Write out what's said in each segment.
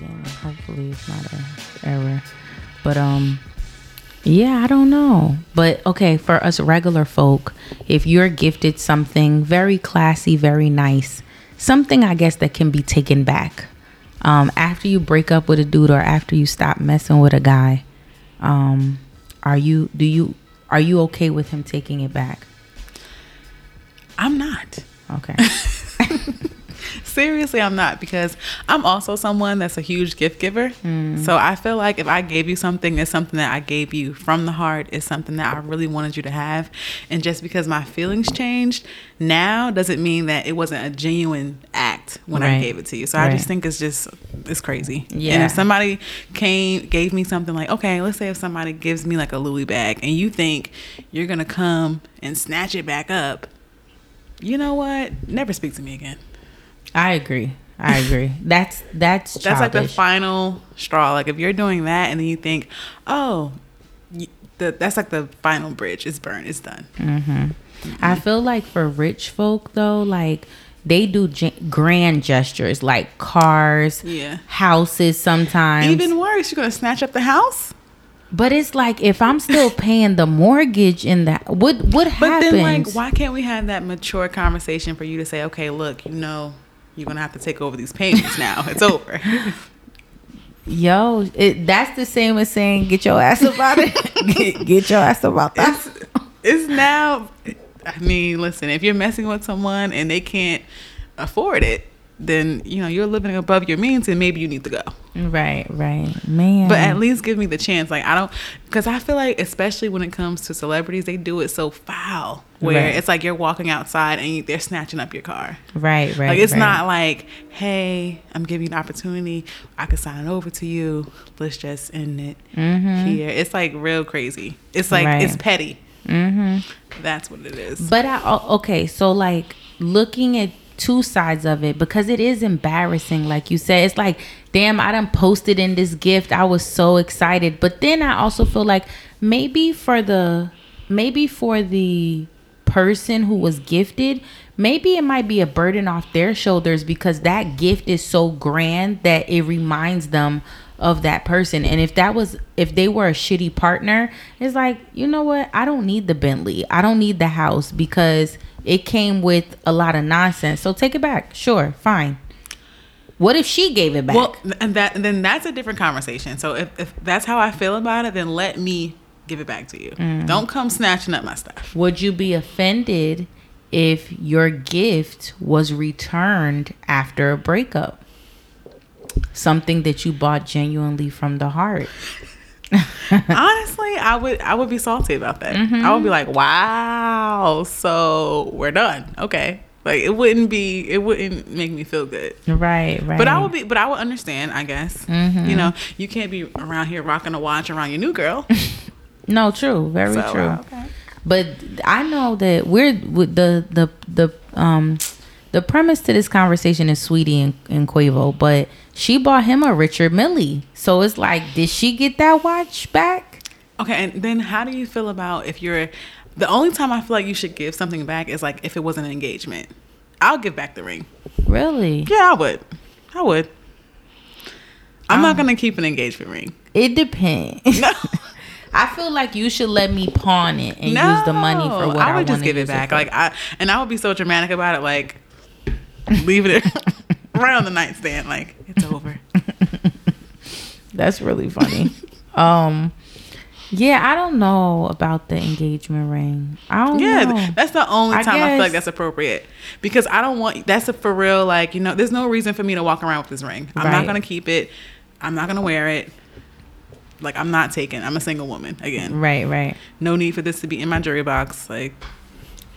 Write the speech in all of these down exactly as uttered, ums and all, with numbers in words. again. Hopefully it's not an error. But um, yeah, I don't know. But okay, for us regular folk, if you're gifted something very classy, very nice, something I guess that can be taken back. Um, after you break up with a dude or after you stop messing with a guy, um, are you do you are you okay with him taking it back? I'm not. Okay. Seriously, I'm not, because I'm also someone that's a huge gift giver. Mm. So I feel like if I gave you something, it's something that I gave you from the heart. It's something that I really wanted you to have. And just because my feelings changed now doesn't mean that it wasn't a genuine act when right. I gave it to you. So right. I just think it's just, it's crazy. Yeah. And if somebody came, gave me something like, okay, let's say if somebody gives me like a Louis bag and you think you're going to come and snatch it back up, you know what? Never speak to me again. I agree. I agree. That's that's childish. That's like the final straw. Like if you're doing that and then you think, oh, you, the, that's like the final bridge. It's burned. It's done. Mm-hmm. Mm-hmm. I feel like for rich folk though, like they do g- grand gestures, like cars, yeah, houses. Sometimes even worse, you're gonna snatch up the house. But it's like if I'm still paying the mortgage in that, what what but happens? But then, like, why can't we have that mature conversation for you to say, okay, look, you know. You're going to have to take over these payments now. It's over. Yo, it, that's the same as saying, get your ass about it. Get, get your ass about that. It's, it's now, I mean, listen, if you're messing with someone and they can't afford it, then, you know, you're living above your means and maybe you need to go. Right, right. Man. But at least give me the chance. Like, I don't, because I feel like, especially when it comes to celebrities, they do it so foul where right. it's like you're walking outside and you, they're snatching up your car. Right, right. Like, it's right. not like, hey, I'm giving you an opportunity. I could sign it over to you. Let's just end it mm-hmm. here. It's like real crazy. It's like, right. it's petty. Mm-hmm. That's what it is. But I, okay, so like looking at two sides of it, because it is embarrassing. Like you said, it's like, damn, I done posted in this gift, I was so excited. But then I also feel like maybe for the maybe for the person who was gifted, maybe it might be a burden off their shoulders, because that gift is so grand that it reminds them of that person. And if that was if they were a shitty partner, it's like, you know what, I don't need the Bentley, I don't need the house, because it came with a lot of nonsense. So take it back. Sure, fine. What if she gave it back? Well, and that and then that's a different conversation. So if, if that's how I feel about it, then let me give it back to you. Mm. Don't come snatching up my stuff. Would you be offended if your gift was returned after a breakup? Something that you bought genuinely from the heart. Honestly, I would I would be salty about that. Mm-hmm. I would be like, wow, so we're done. Okay. Like it wouldn't be it wouldn't make me feel good. Right, right. But I would be but I would understand, I guess. Mm-hmm. You know, you can't be around here rocking a watch around your new girl. No, true. Very so, true. Uh, okay. But I know that we're with the the the um the premise to this conversation is Sweetie and, and Quavo, but she bought him a Richard Mille. So it's like, did she get that watch back? Okay, and then how do you feel about if you're... The only time I feel like you should give something back is like if it wasn't an engagement. I'll give back the ring. Really? Yeah, I would. I would. I'm um, not going to keep an engagement ring. It depends. No. I feel like you should let me pawn it and no, use the money for what I want to I would I just give it back. It like I And I would be so dramatic about it, like... Leave it right on the nightstand, like it's over. That's really funny. um, yeah, I don't know about the engagement ring. I don't. Yeah, know. That's the only time I, guess, I feel like that's appropriate, because I don't want. That's a for real. Like, you know, there's no reason for me to walk around with this ring. I'm right. not gonna keep it. I'm not gonna wear it. Like, I'm not taken. I'm a single woman again. Right, right. No need for this to be in my jewelry box. Like,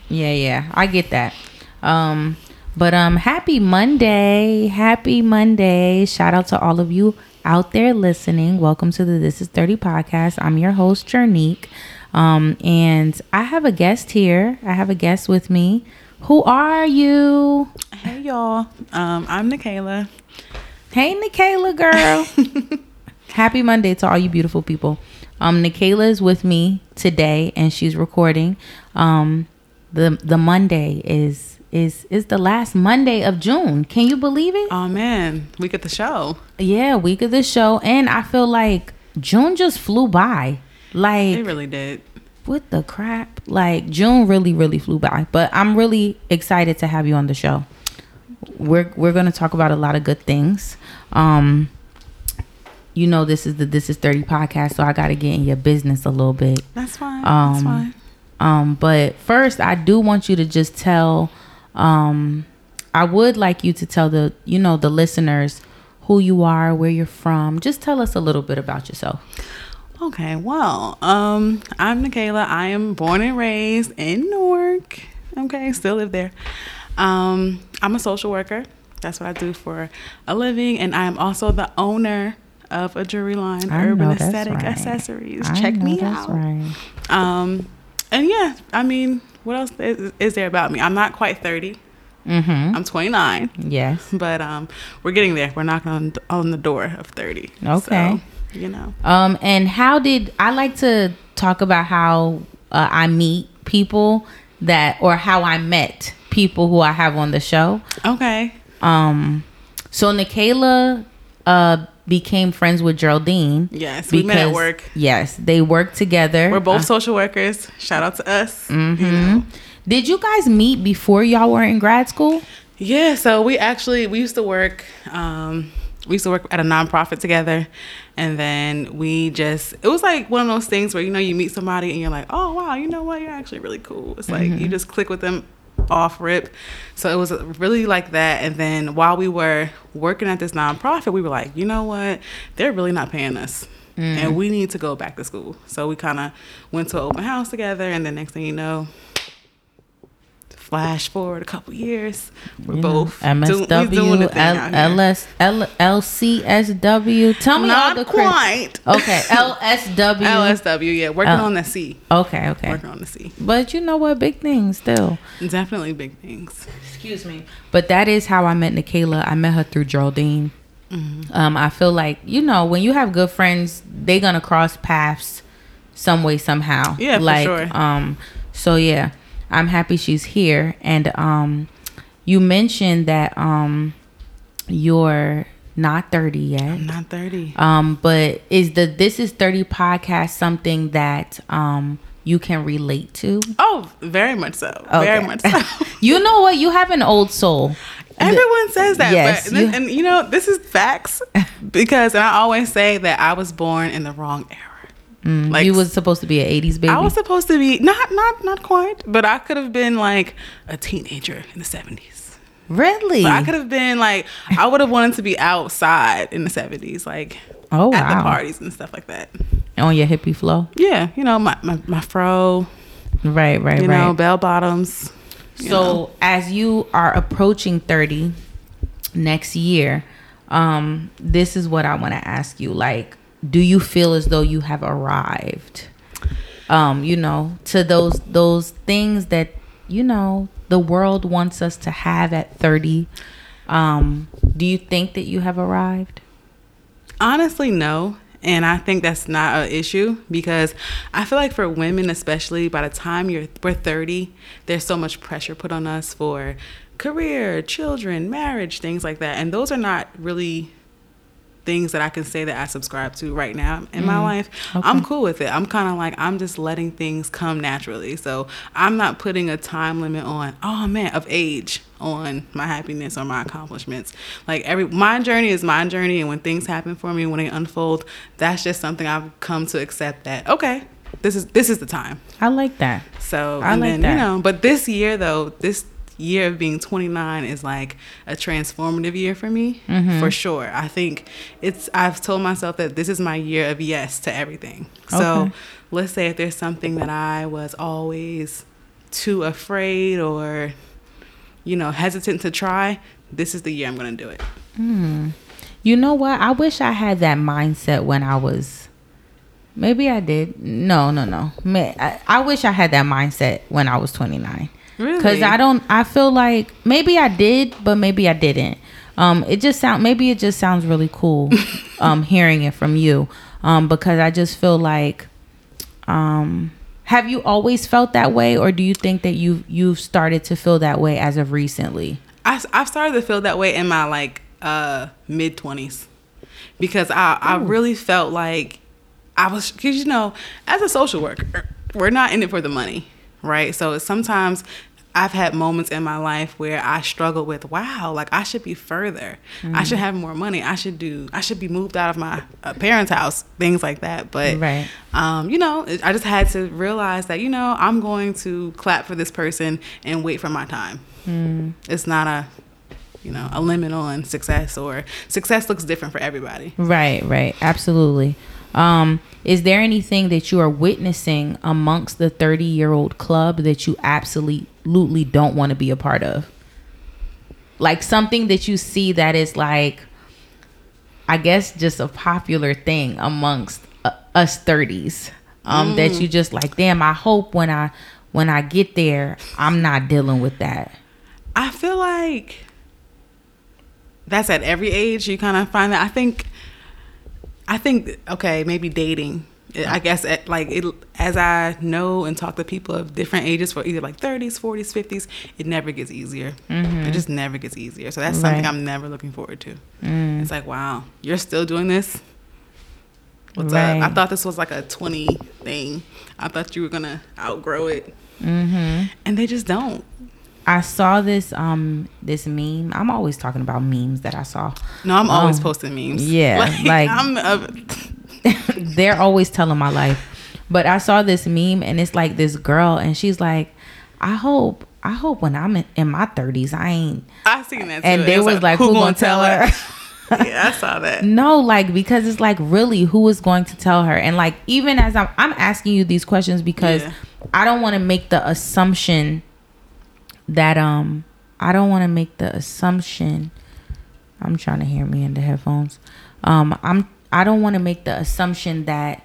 yeah, yeah, I get that. Um. But um, happy Monday. Happy Monday. Shout out to all of you out there listening. Welcome to the This Is thirty podcast. I'm your host, Jernique. Um, and I have a guest here. I have a guest with me. Who are you? Hey, y'all. Um, I'm Nikayla. Hey, Nikayla, girl. Happy Monday to all you beautiful people. Um, Nikayla is with me today, and she's recording. Um, the, the Monday is... is is the last Monday of June. Can you believe it? Oh man, week of the show. Yeah, week of the show. And I feel like June just flew by. Like it really did. What the crap? Like June really, really flew by. But I'm really excited to have you on the show. We're we're gonna talk about a lot of good things. Um, you know, this is the This Is thirty podcast, so I gotta get in your business a little bit. That's fine. Um, That's fine. Um, but first, I do want you to just tell. Um, I would like you to tell the you know the listeners who you are, where you're from. Just tell us a little bit about yourself. Okay, well, um, I'm Nikayla. I am born and raised in Newark. Okay, still live there. Um, I'm a social worker. That's what I do for a living. And I am also the owner of a jewelry line, I Urban Aesthetic right. Accessories. I Check me out. Right. Um, and yeah, I mean, what else is, is there about me? I'm not quite thirty. Mm-hmm. I'm twenty-nine. Yes. But um, we're getting there. We're knocking on, on the door of thirty. Okay. So, you know um and how did I like to talk about how uh, I meet people that or how I met people who I have on the show. Okay. Um so Nikayla uh became friends with Geraldine. Yes, we because, met at work. Yes, they worked together. We're both uh, social workers. Shout out to us. Mm-hmm. You know? Did you guys meet before y'all were in grad school? Yeah, so we actually we used to work um we used to work at a nonprofit together, and then we just, it was like one of those things where, you know, you meet somebody and you're like, oh, wow, you know what? You're actually really cool. It's like, mm-hmm. you just click with them off rip. So it was really like that. And then while we were working at this nonprofit, we were like, you know what? They're really not paying us. Mm-hmm. And we need to go back to school. So we kind of went to an open house together. And the next thing you know, flash forward a couple years, we're you both know, M S W, do, doing L S L L C S W. Tell me not all the quite. Crit- okay, L S W. L S W, yeah, working L- on the C. Okay, okay, working on the C. But you know what? Big things still. Definitely big things. Excuse me. But that is how I met Nikayla. I met her through Geraldine. Mm-hmm. Um, I feel like you know when you have good friends, they're gonna cross paths some way somehow. Yeah, like, for sure. Um, so yeah. I'm happy she's here. And um, you mentioned that um, you're not thirty yet. I'm not thirty. Um, but is the This Is thirty podcast something that um, you can relate to? Oh, very much so. Okay. Very much so. You know what? You have an old soul. Everyone says that. Yes, but, you, and, and you know, this is facts. Because and I always say that I was born in the wrong era. Mm, like, you was supposed to be an eighties baby. I was supposed to be not not not quite, but I could have been like a teenager in the seventies. Really? But I could have been like I would have wanted to be outside in the seventies, like oh, at wow. the parties and stuff like that. On your hippie flow? Yeah, you know my my, my fro. Right, right, you right. You know bell bottoms. So know. As you are approaching thirty next year, um, this is what I want to ask you, like. Do you feel as though you have arrived, um, you know, to those those things that, you know, the world wants us to have at thirty? Um, do you think that you have arrived? Honestly, no. And I think that's not an issue because I feel like for women, especially by the time you're we're thirty, there's so much pressure put on us for career, children, marriage, things like that. And those are not really things that I can say that I subscribe to right now in mm. my life. Okay. I'm cool with it. I'm kind of like, I'm just letting things come naturally. So I'm not putting a time limit on, oh man, of age on my happiness or my accomplishments. Like every, my journey is my journey. And when things happen for me, when they unfold, that's just something I've come to accept that, okay, this is, this is the time. I like that. So, I and like then, that. You know, but this year though, this, year of being twenty-nine is like a transformative year for me, mm-hmm. for sure. I think it's I've told myself that this is my year of yes to everything. Okay. So let's say if there's something that I was always too afraid or, you know, hesitant to try, this is the year I'm gonna do it. Mm. You know what? I wish I had that mindset when I was maybe I did. No, no, no. I, I wish I had that mindset when I was twenty-nine. Really? Because I don't, I feel like maybe I did, but maybe I didn't. Um, it just sound, maybe it just sounds really cool um, hearing it from you um, because I just feel like um, Have you always felt that way, or do you think that you've, you've started to feel that way as of recently? I, I've started to feel that way in my, like, uh, mid-twenties. Because I, I really felt like I was... Because, you know, as a social worker, we're not in it for the money, right? So sometimes... I've had moments in my life where I struggle with, wow, like I should be further. Mm. I should have more money. I should do, I should be moved out of my uh, parents' house, things like that. But, right. um, you know, I just had to realize that, you know, I'm going to clap for this person and wait for my time. Mm. It's not a, you know, a limit on success, or success looks different for everybody. Right, right. Absolutely. Um, is there anything that you are witnessing amongst the thirty-year-old club that you absolutely don't want to be a part of? Like something that you see that is like, I guess, just a popular thing amongst uh, us thirties, um, mm. that you just like, damn, I hope when I, when I get there, I'm not dealing with that. I feel like that's at every age you kind of find that. I think... I think, okay, maybe dating. I guess, at, like, it, as I know and talk to people of different ages for either, like, thirties, forties, fifties, it never gets easier. Mm-hmm. It just never gets easier. So that's something right. I'm never looking forward to. Mm. It's like, wow, you're still doing this? What's right. up? I thought this was, like, a twenty thing. I thought you were going to outgrow it. Mm-hmm. And they just don't. I saw this um this meme. I'm always talking about memes that I saw. No, I'm always um, posting memes. Yeah, like, like I'm. Uh, they're always telling my life. But I saw this meme, and it's like this girl, and she's like, "I hope, I hope when I'm in, in my thirties, I ain't." I seen that too. And they was, was like, like, "Who, who gonna, gonna tell her?" her? Yeah, I saw that. No, like because it's like really, who is going to tell her? And like even as I'm, I'm asking you these questions because yeah. I don't want to make the assumption. That um, I don't want to make the assumption. I'm trying to hear me in the headphones. Um, I'm I don't want to make the assumption that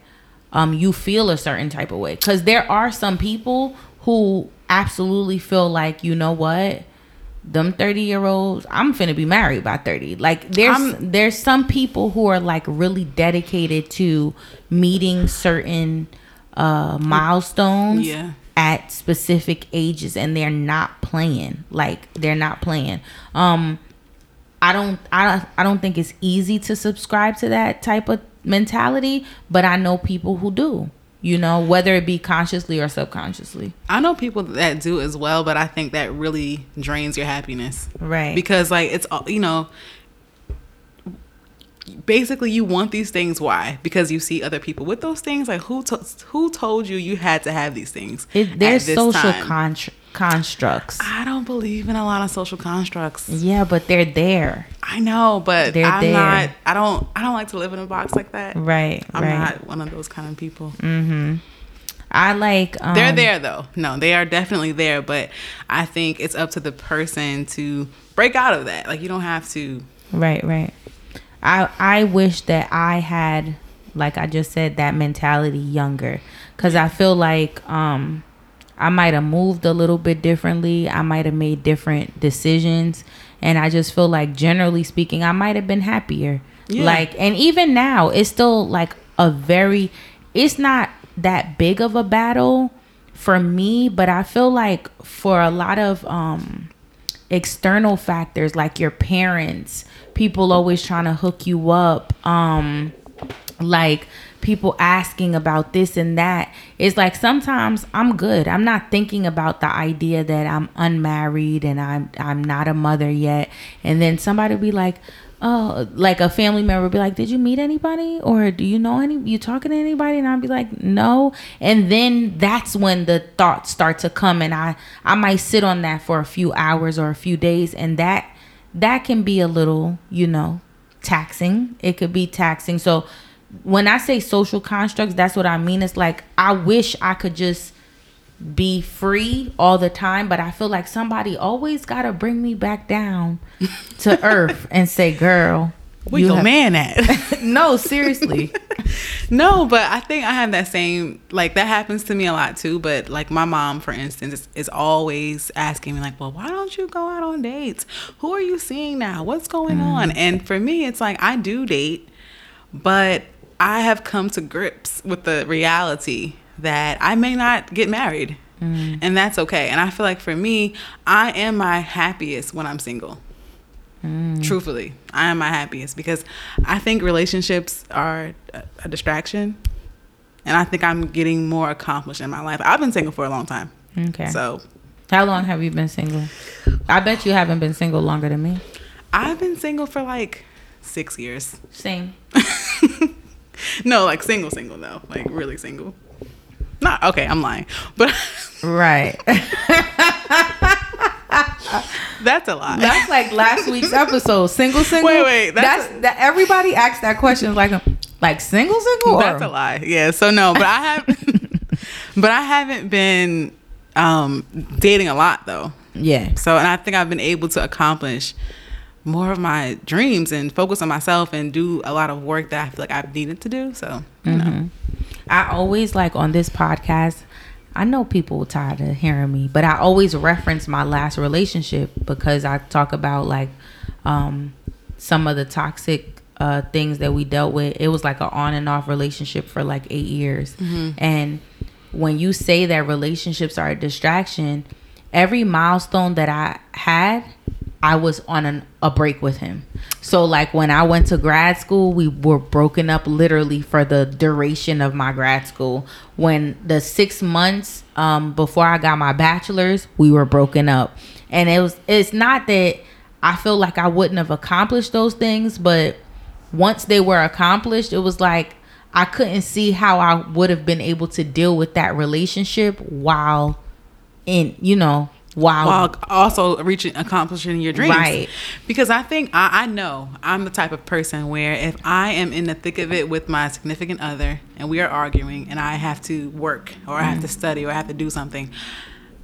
um you feel a certain type of way, because there are some people who absolutely feel like, you know what, them thirty year olds, I'm finna be married by thirty. Like there's I'm, there's some people who are like really dedicated to meeting certain uh milestones. Yeah. At specific ages, and they're not playing. Like they're not playing. Um, I don't, I don't, I don't think it's easy to subscribe to that type of mentality. But I know people who do. You know, whether it be consciously or subconsciously. I know people that do as well, but I think that really drains your happiness. Right. Because like it's, you know. Basically, you want these things. Why? Because you see other people with those things. Like who to- who told you you had to have these things? It, there's social con- constructs. I don't believe in a lot of social constructs. Yeah, but they're there. I know, but they're I'm there. not. I don't. I don't like to live in a box like that. Right. I'm right. not one of those kind of people. Mm-hmm. I like. Um, they're there though. No, they are definitely there. But I think it's up to the person to break out of that. Like you don't have to. Right. Right. I, I wish that I had, like I just said, that mentality younger, because I feel like um, I might have moved a little bit differently. I might have made different decisions. And I just feel like, generally speaking, I might have been happier. Yeah. Like, and even now, it's still like a very, it's not that big of a battle for me, but I feel like for a lot of um, external factors, like your parents, people always trying to hook you up, um, like people asking about this and that. It's like sometimes I'm good. I'm not thinking about the idea that I'm unmarried and I'm I'm not a mother yet. And then somebody will be like, oh, like a family member will be like, did you meet anybody, or do you know any? You talking to anybody? And I'll be like, no. And then that's when the thoughts start to come, and I I might sit on that for a few hours or a few days, and that. That can be a little, you know, taxing. It could be taxing. So when I say social constructs, that's what I mean. It's like I wish I could just be free all the time, but I feel like somebody always got to bring me back down to earth and say, girl, where your have- man at? No, seriously. No, but I think I have that same, like that happens to me a lot too. But like my mom, for instance, is, is always asking me like, well, why don't you go out on dates? Who are you seeing now? What's going mm. on? And for me, it's like I do date, but I have come to grips with the reality that I may not get married. Mm. And that's okay. And I feel like for me, I am my happiest when I'm single. Mm. Truthfully, I am my happiest because I think relationships are a, a distraction. And I think I'm getting more accomplished in my life. I've been single for a long time. Okay. So. How long have you been single? I bet you haven't been single longer than me. I've been single for like six years. Same. No, like single, single though. Like really single. Not okay, I'm lying. But right. That's a lie. That's like last week's episode. Single, single. Wait, wait. That's, that's a- that everybody asks that question like like single, single. Or? That's a lie. Yeah. So no, but I have, but I haven't been um, dating a lot though. Yeah. So and I think I've been able to accomplish more of my dreams and focus on myself and do a lot of work that I feel like I've needed to do. So, you mm-hmm. know. I always like on this podcast, I know people are tired of hearing me, but I always reference my last relationship because I talk about like um, some of the toxic uh, things that we dealt with. It was like an on and off relationship for like eight years. Mm-hmm. And when you say that relationships are a distraction, every milestone that I had, I was on an, a break with him. So like when I went to grad school, we were broken up literally for the duration of my grad school. When the six months um, before I got my bachelor's, we were broken up. And it was, it's not that I feel like I wouldn't have accomplished those things, but once they were accomplished, it was like I couldn't see how I would have been able to deal with that relationship while in, you know, Wow. while also reaching, accomplishing your dreams. Right. Because I think, I, I know, I'm the type of person where if I am in the thick of it with my significant other and we are arguing and I have to work or mm. I have to study or I have to do something,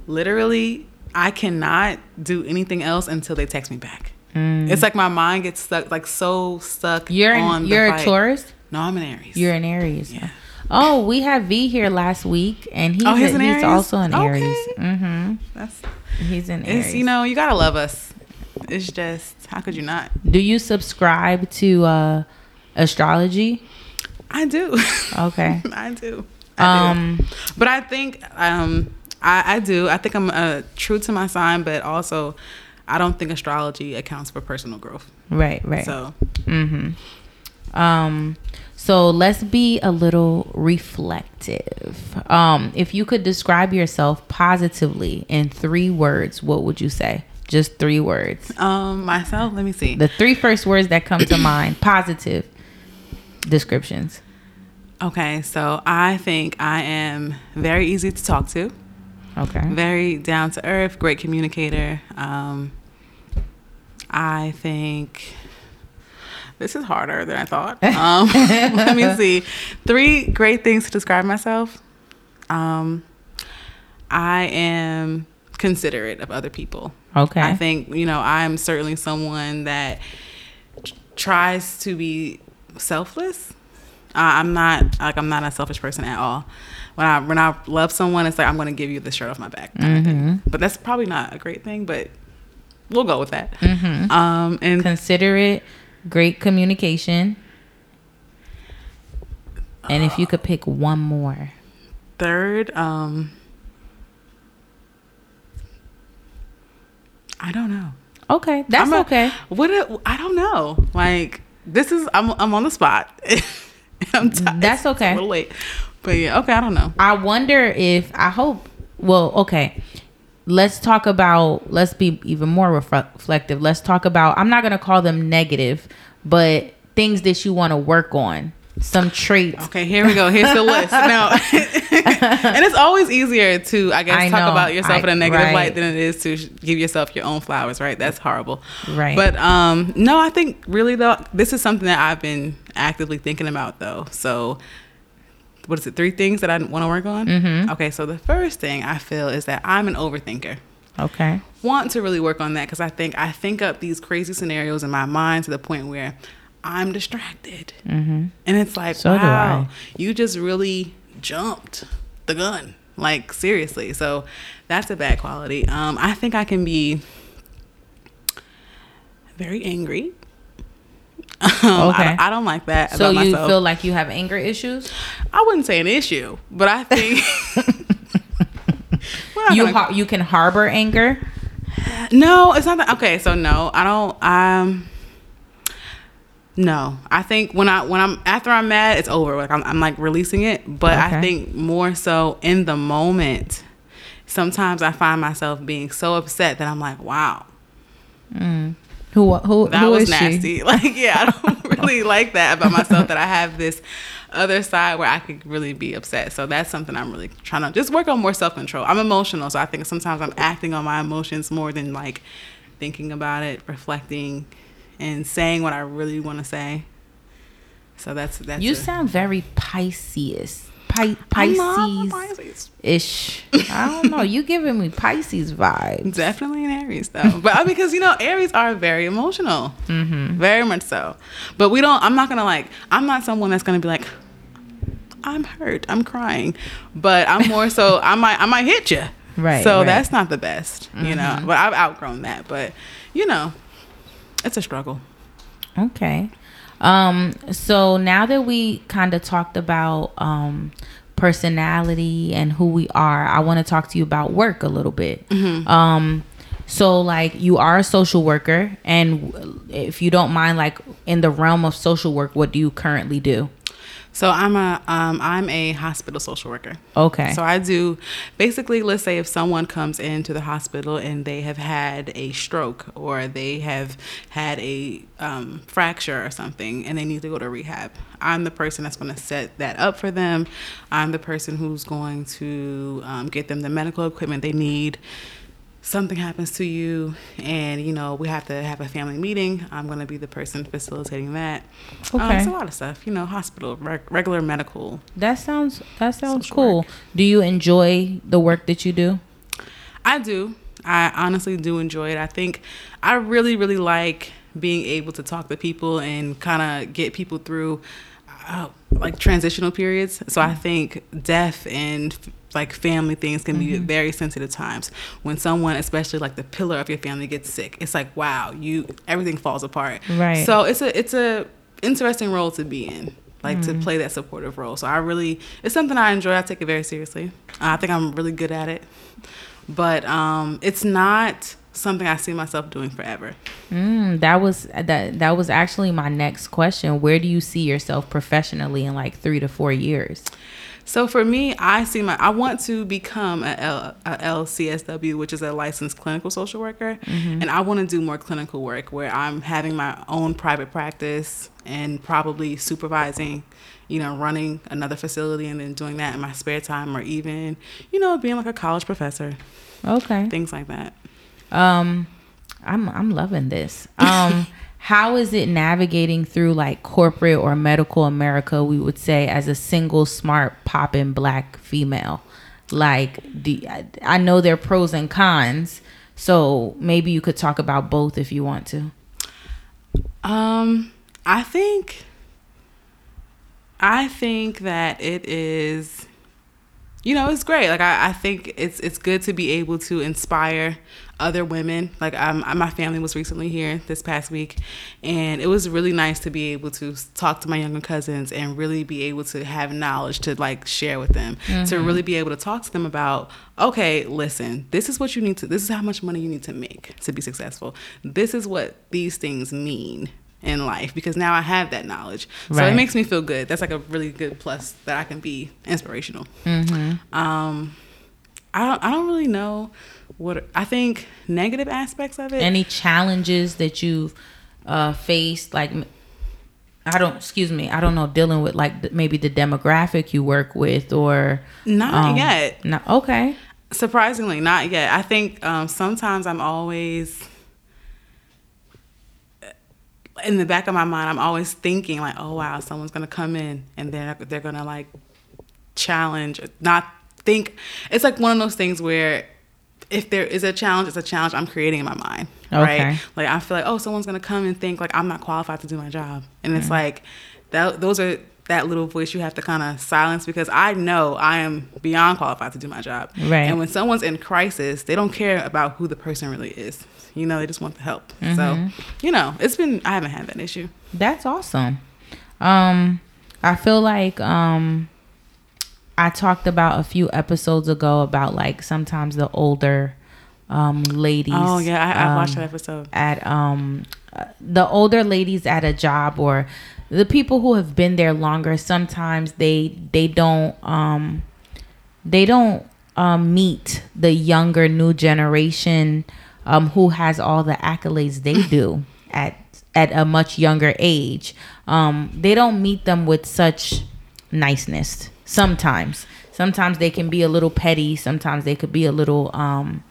literally, I cannot do anything else until they text me back. Mm. It's like my mind gets stuck, like so stuck you're an, on you're the You're a Taurus? No, I'm an Aries. You're an Aries. Yeah. Oh, we had V here last week, and he's, oh, he's, a, an he's also an Aries. Okay. Mm-hmm. That's, he's an Aries. It's, you know, you gotta love us. It's just, how could you not? Do you subscribe to uh, astrology? I do. Okay. I do. I um, do. But I think um, I, I do. I think I'm uh, true to my sign, but also I don't think astrology accounts for personal growth. Right. Right. So. Mm-hmm. Um. So let's be a little reflective. Um, if you could describe yourself positively in three words, what would you say? Just three words. Um, myself, let me see. The three first words that come to mind, positive descriptions. Okay, so I think I am very easy to talk to. Okay. Very down to earth, great communicator. Um, I think... This is harder than I thought. Um, let me see. Three great things to describe myself. Um, I am considerate of other people. Okay. I think, you know, I'm certainly someone that t- tries to be selfless. Uh, I'm not like I'm not a selfish person at all. When I when I love someone, it's like I'm going to give you the shirt off my back. Kind mm-hmm. of thing. But that's probably not a great thing. But we'll go with that. Mm-hmm. Um, and considerate. Great communication. And if you could pick one more. Third, um, I don't know. Okay, that's a, okay. What a, I don't know. Like this is I'm I'm on the spot. I'm t- that's okay. It's a little late. But yeah, okay, I don't know. I wonder if I hope. Well, okay. Let's talk about, let's be even more reflective. Let's talk about, I'm not going to call them negative, but things that you want to work on. Some traits. Okay, here we go. Here's the list. Now, and it's always easier to, I guess, I talk know, about yourself I, in a negative right. light than it is to give yourself your own flowers, right? That's horrible. Right. But um, no, I think really though, this is something that I've been actively thinking about though. So what is it? Three things that I want to work on. Mm-hmm. Okay. So the first thing I feel is that I'm an overthinker. Okay. Want to really work on that. Cause I think, I think up these crazy scenarios in my mind to the point where I'm distracted mm-hmm. and it's like, so wow, you just really jumped the gun. Like seriously. So that's a bad quality. Um, I think I can be very angry. Um, okay. I, I don't like that about myself. So you feel like you have anger issues? I wouldn't say an issue, but I think you har- you can harbor anger. No, it's not that. Okay, so no, I don't. Um, no, I think when I when I'm after I'm mad, it's over. Like I'm, I'm like releasing it, but okay. I think more so in the moment. Sometimes I find myself being so upset that I'm like, wow. Mm. Who who that who was is nasty. She? Like, yeah, I don't really like that about myself, that I have this other side where I could really be upset. So that's something I'm really trying to just work on, more self-control. I'm emotional, so I think sometimes I'm acting on my emotions more than like thinking about it, reflecting, and saying what I really want to say. So that's that's. You a, sound very Pisces. Pi- Pisces ish. I don't know. You giving me Pisces vibes. Definitely an Aries though, but because you know Aries are very emotional, mm-hmm. very much so. But we don't. I'm not gonna like. I'm not someone that's gonna be like, I'm hurt, I'm crying. But I'm more so. I might. I might hit you. Right. So right. That's not the best. You mm-hmm. know. But I've outgrown that. But you know, it's a struggle. Okay. Um, so now that we kind of talked about, um, personality and who we are, I want to talk to you about work a little bit. Mm-hmm. Um, so like you are a social worker, and if you don't mind, like in the realm of social work, what do you currently do? So I'm a, um, I'm a hospital social worker. Okay. So I do basically, let's say if someone comes into the hospital and they have had a stroke or they have had a um, fracture or something and they need to go to rehab. I'm the person that's going to set that up for them. I'm the person who's going to um, get them the medical equipment they need. Something happens to you and, you know, we have to have a family meeting. I'm going to be the person facilitating that. Okay. Um, it's a lot of stuff, you know, hospital, reg- regular medical. That sounds, that sounds cool. Work. Do you enjoy the work that you do? I do. I honestly do enjoy it. I think I really, really like being able to talk to people and kind of get people through uh, like transitional periods. So I think death and like family things can be mm-hmm. very sensitive times when someone, especially like the pillar of your family, gets sick. It's like, wow, you everything falls apart. Right. So it's a it's a interesting role to be in, like mm. to play that supportive role. So I really, it's something I enjoy. I take it very seriously. I think I'm really good at it, but um, it's not something I see myself doing forever. Mm, that was that that was actually my next question. Where do you see yourself professionally in like three to four years? So for me, I see my I want to become a, L, a L C S W, which is a licensed clinical social worker, mm-hmm. and I want to do more clinical work where I'm having my own private practice and probably supervising, you know, running another facility and then doing that in my spare time, or even, you know, being like a college professor. Okay. Things like that. Um, I'm I'm loving this. Um How is it navigating through like corporate or medical America, we would say, as a single, smart, poppin' black female? Like, the, I know there are pros and cons, so maybe you could talk about both if you want to. Um, I think, I think that it is, you know, it's great. Like, I, I think it's it's good to be able to inspire other women. Like um, my family was recently here this past week, and it was really nice to be able to talk to my younger cousins and really be able to have knowledge to like share with them, mm-hmm. to really be able to talk to them about, okay, listen, this is what you need to, this is how much money you need to make to be successful. This is what these things mean in life, because now I have that knowledge. Right. So it makes me feel good. That's like a really good plus that I can be inspirational. Mm-hmm. Um, I don't, I don't really know what I think negative aspects of it. Any challenges that you've uh, faced, like I don't, excuse me, I don't know, dealing with like maybe the demographic you work with, or not um, yet. No, okay. Surprisingly, not yet. I think um, sometimes I'm always in the back of my mind. I'm always thinking like, oh wow, someone's gonna come in and they're they're gonna like challenge, not think. It's like one of those things where, if there is a challenge, it's a challenge I'm creating in my mind, right? Okay. Like, I feel like, oh, someone's going to come and think, like, I'm not qualified to do my job. And mm-hmm. it's like, that, those are that little voice you have to kind of silence, because I know I am beyond qualified to do my job. Right. And when someone's in crisis, they don't care about who the person really is. You know, they just want the help. Mm-hmm. So, you know, it's been, I haven't had that issue. That's awesome. Um, I feel like um, I talked about a few episodes ago about like sometimes the older um, ladies. Oh, yeah. I, I watched um, that episode. At um, the older ladies at a job, or the people who have been there longer, sometimes they they don't um, they don't um, meet the younger new generation um, who has all the accolades they do at at a much younger age. Um, they don't meet them with such niceness. Sometimes, sometimes they can be a little petty. Sometimes they could be a little um,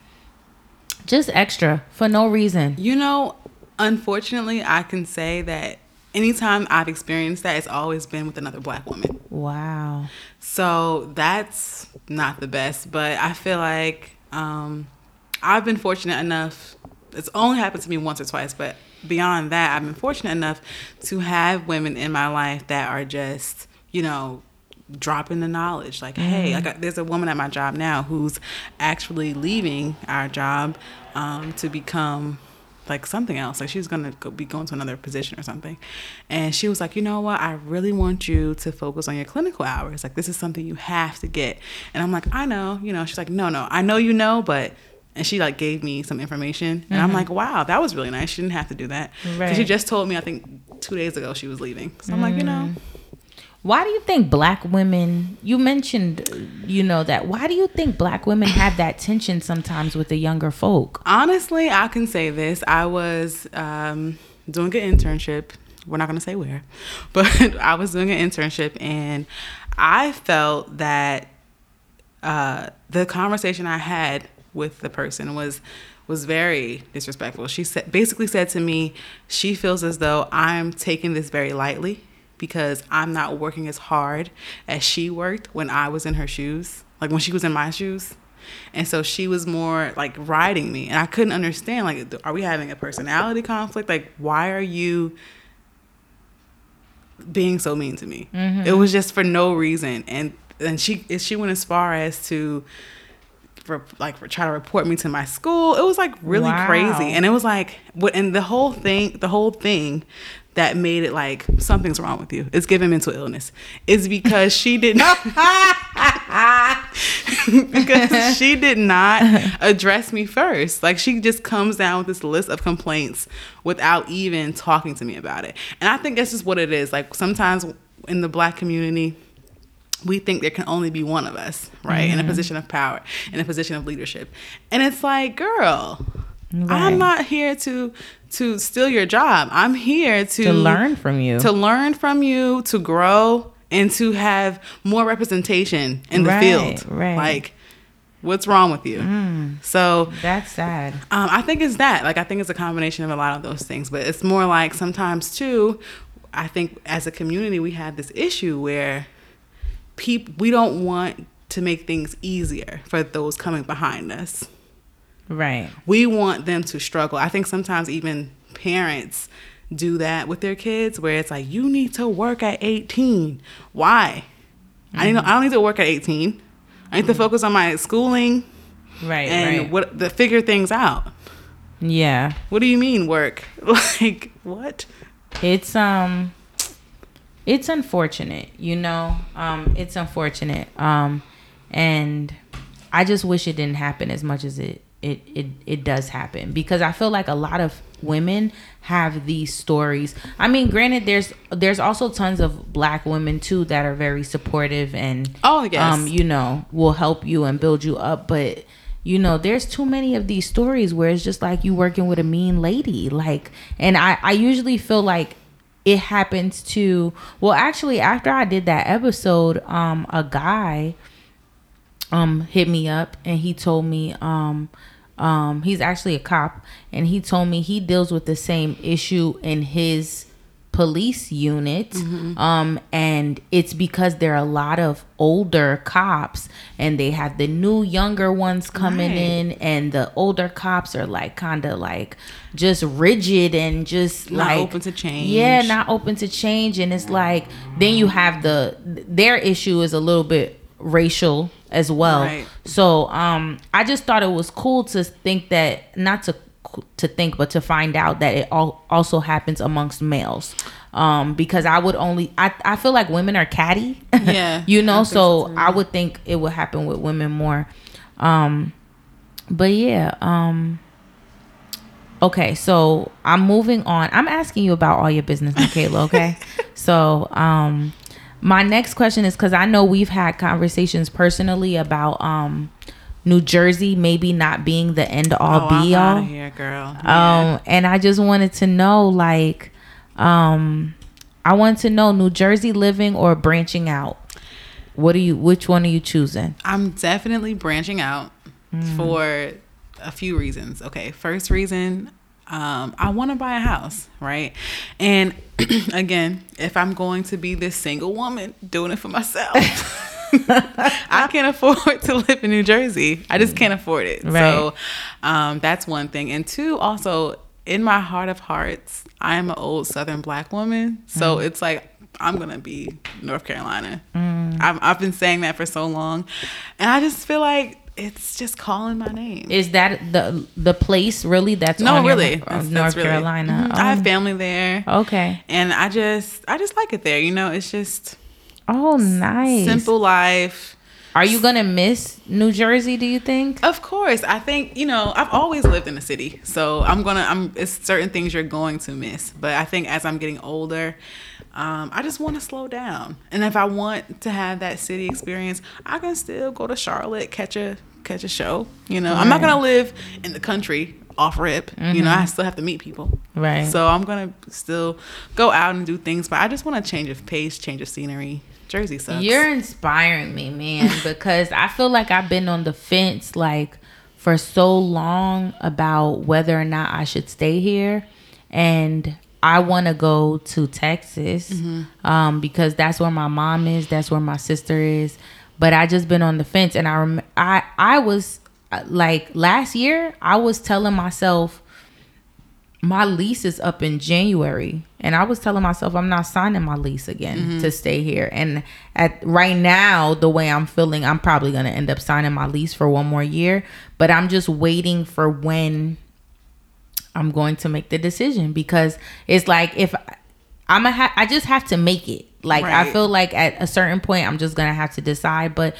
just extra for no reason. You know, unfortunately, I can say that. Anytime I've experienced that, it's always been with another black woman. Wow. So that's not the best, but I feel like um, I've been fortunate enough. It's only happened to me once or twice, but beyond that, I've been fortunate enough to have women in my life that are just, you know, dropping the knowledge. Like, mm-hmm. hey, like I, there's a woman at my job now who's actually leaving our job um, to become... like something else. Like she was going to be going to another position or something. And she was like, you know what? I really want you to focus on your clinical hours. Like this is something you have to get. And I'm like, I know, you know, she's like, no, no, I know, you know, but, and she like gave me some information and mm-hmm. I'm like, wow, that was really nice. She didn't have to do that. Right. 'Cause she just told me, I think two days ago she was leaving. So I'm mm. like, you know, why do you think black women, you mentioned, you know, that why do you think black women have that tension sometimes with the younger folk? Honestly, I can say this. I was um, doing an internship. We're not going to say where, but I was doing an internship and I felt that uh, the conversation I had with the person was was very disrespectful. She said, basically said to me, she feels as though I'm taking this very lightly, because I'm not working as hard as she worked when I was in her shoes, like when she was in my shoes. And so she was more like riding me. And I couldn't understand, like, are we having a personality conflict? Like, why are you being so mean to me? Mm-hmm. It was just for no reason. And and she she went as far as to like try to report me to my school. It was like really wow. crazy. And it was like, and the whole thing, the whole thing that made it like something's wrong with you. It's giving mental illness. It's because she did not because she did not address me first. Like she just comes down with this list of complaints without even talking to me about it. And I think that's just what it is. Like sometimes in the black community, we think there can only be one of us, right? Mm-hmm. In a position of power, in a position of leadership. And it's like, girl, right. I'm not here to to steal your job. I'm here to, to learn from you, to learn from you, to grow and to have more representation in the right, field. Right. Like, what's wrong with you? Mm, so that's sad. Um, I think it's that. Like, I think it's a combination of a lot of those things, but it's more like sometimes too, I think as a community, we have this issue where people, we don't want to make things easier for those coming behind us. Right. We want them to struggle. I think sometimes even parents do that with their kids where it's like, you need to work at eighteen. Why? Mm-hmm. I, need, I don't need to work at eighteen. I need mm-hmm. to focus on my schooling. Right. And right. what the figure things out. Yeah. What do you mean work? Like what? It's um It's unfortunate, you know, um, it's unfortunate. Um, and I just wish it didn't happen as much as it, it, it, it does happen, because I feel like a lot of women have these stories. I mean, granted, there's there's also tons of black women, too, that are very supportive and, oh, yes. um, you know, will help you and build you up. But, you know, there's too many of these stories where it's just like you working with a mean lady. Like, and I, I usually feel like it happens to, well, actually, after I did that episode, um, a guy um, hit me up and he told me, um, um, he's actually a cop, and he told me he deals with the same issue in his police unit. Mm-hmm. Um, and it's because there are a lot of older cops and they have the new younger ones coming right. in, and the older cops are like kind of like just rigid and just not like open to change. Yeah, not open to change. And it's like, then you have the, their issue is a little bit racial as well. Right. So um, I just thought it was cool to think that, not to to think, but to find out that it all also happens amongst males. Um, because I would only, I, I feel like women are catty, yeah, you know, so I would think it would happen with women more. Um, but yeah. Um, okay. So I'm moving on. I'm asking you about all your business, Nikayla. Okay. So, um, my next question is, cause I know we've had conversations personally about, um, New Jersey maybe not being the end all oh, be all. I'm outta here, girl. Um, yeah. And I just wanted to know, like, um, I want to know, New Jersey living or branching out? What are you? Which one are you choosing? I'm definitely branching out mm. for a few reasons. Okay, first reason, um, I want to buy a house, right? And again, if I'm going to be this single woman, doing it for myself. I can't afford to live in New Jersey. I just can't afford it. Right. So um, that's one thing. And two, also, in my heart of hearts, I am an old Southern Black woman. So mm. it's like, I'm going to be North Carolina. Mm. I've, I've been saying that for so long. And I just feel like it's just calling my name. Is that the the place really that's no, on really. Your, that's, North that's Carolina? Really. Mm-hmm. Oh. I have family there. Okay. And I just, I just like it there. You know, it's just... Oh, nice. Simple life. Are you going to miss New Jersey, do you think? Of course. I think, you know, I've always lived in the city. So I'm going to, I'm, it's certain things you're going to miss. But I think as I'm getting older, um, I just want to slow down. And if I want to have that city experience, I can still go to Charlotte, catch a, catch a show. You know, right. I'm not going to live in the country off rip. Mm-hmm. You know, I still have to meet people. Right. So I'm going to still go out and do things. But I just want a change of pace, change of scenery. Jersey sucks. You're inspiring me, man, because I feel like I've been on the fence like for so long about whether or not I should stay here, and I want to go to Texas mm-hmm. um, because that's where my mom is, that's where my sister is, but I just been on the fence. And I rem- I I was like last year I was telling myself my lease is up in January, and I was telling myself I'm not signing my lease again mm-hmm. to stay here. And at right now, the way I'm feeling, I'm probably going to end up signing my lease for one more year, but I'm just waiting for when I'm going to make the decision, because it's like, if I'm a ha- I just have to make it. Like right. I feel like at a certain point I'm just going to have to decide, but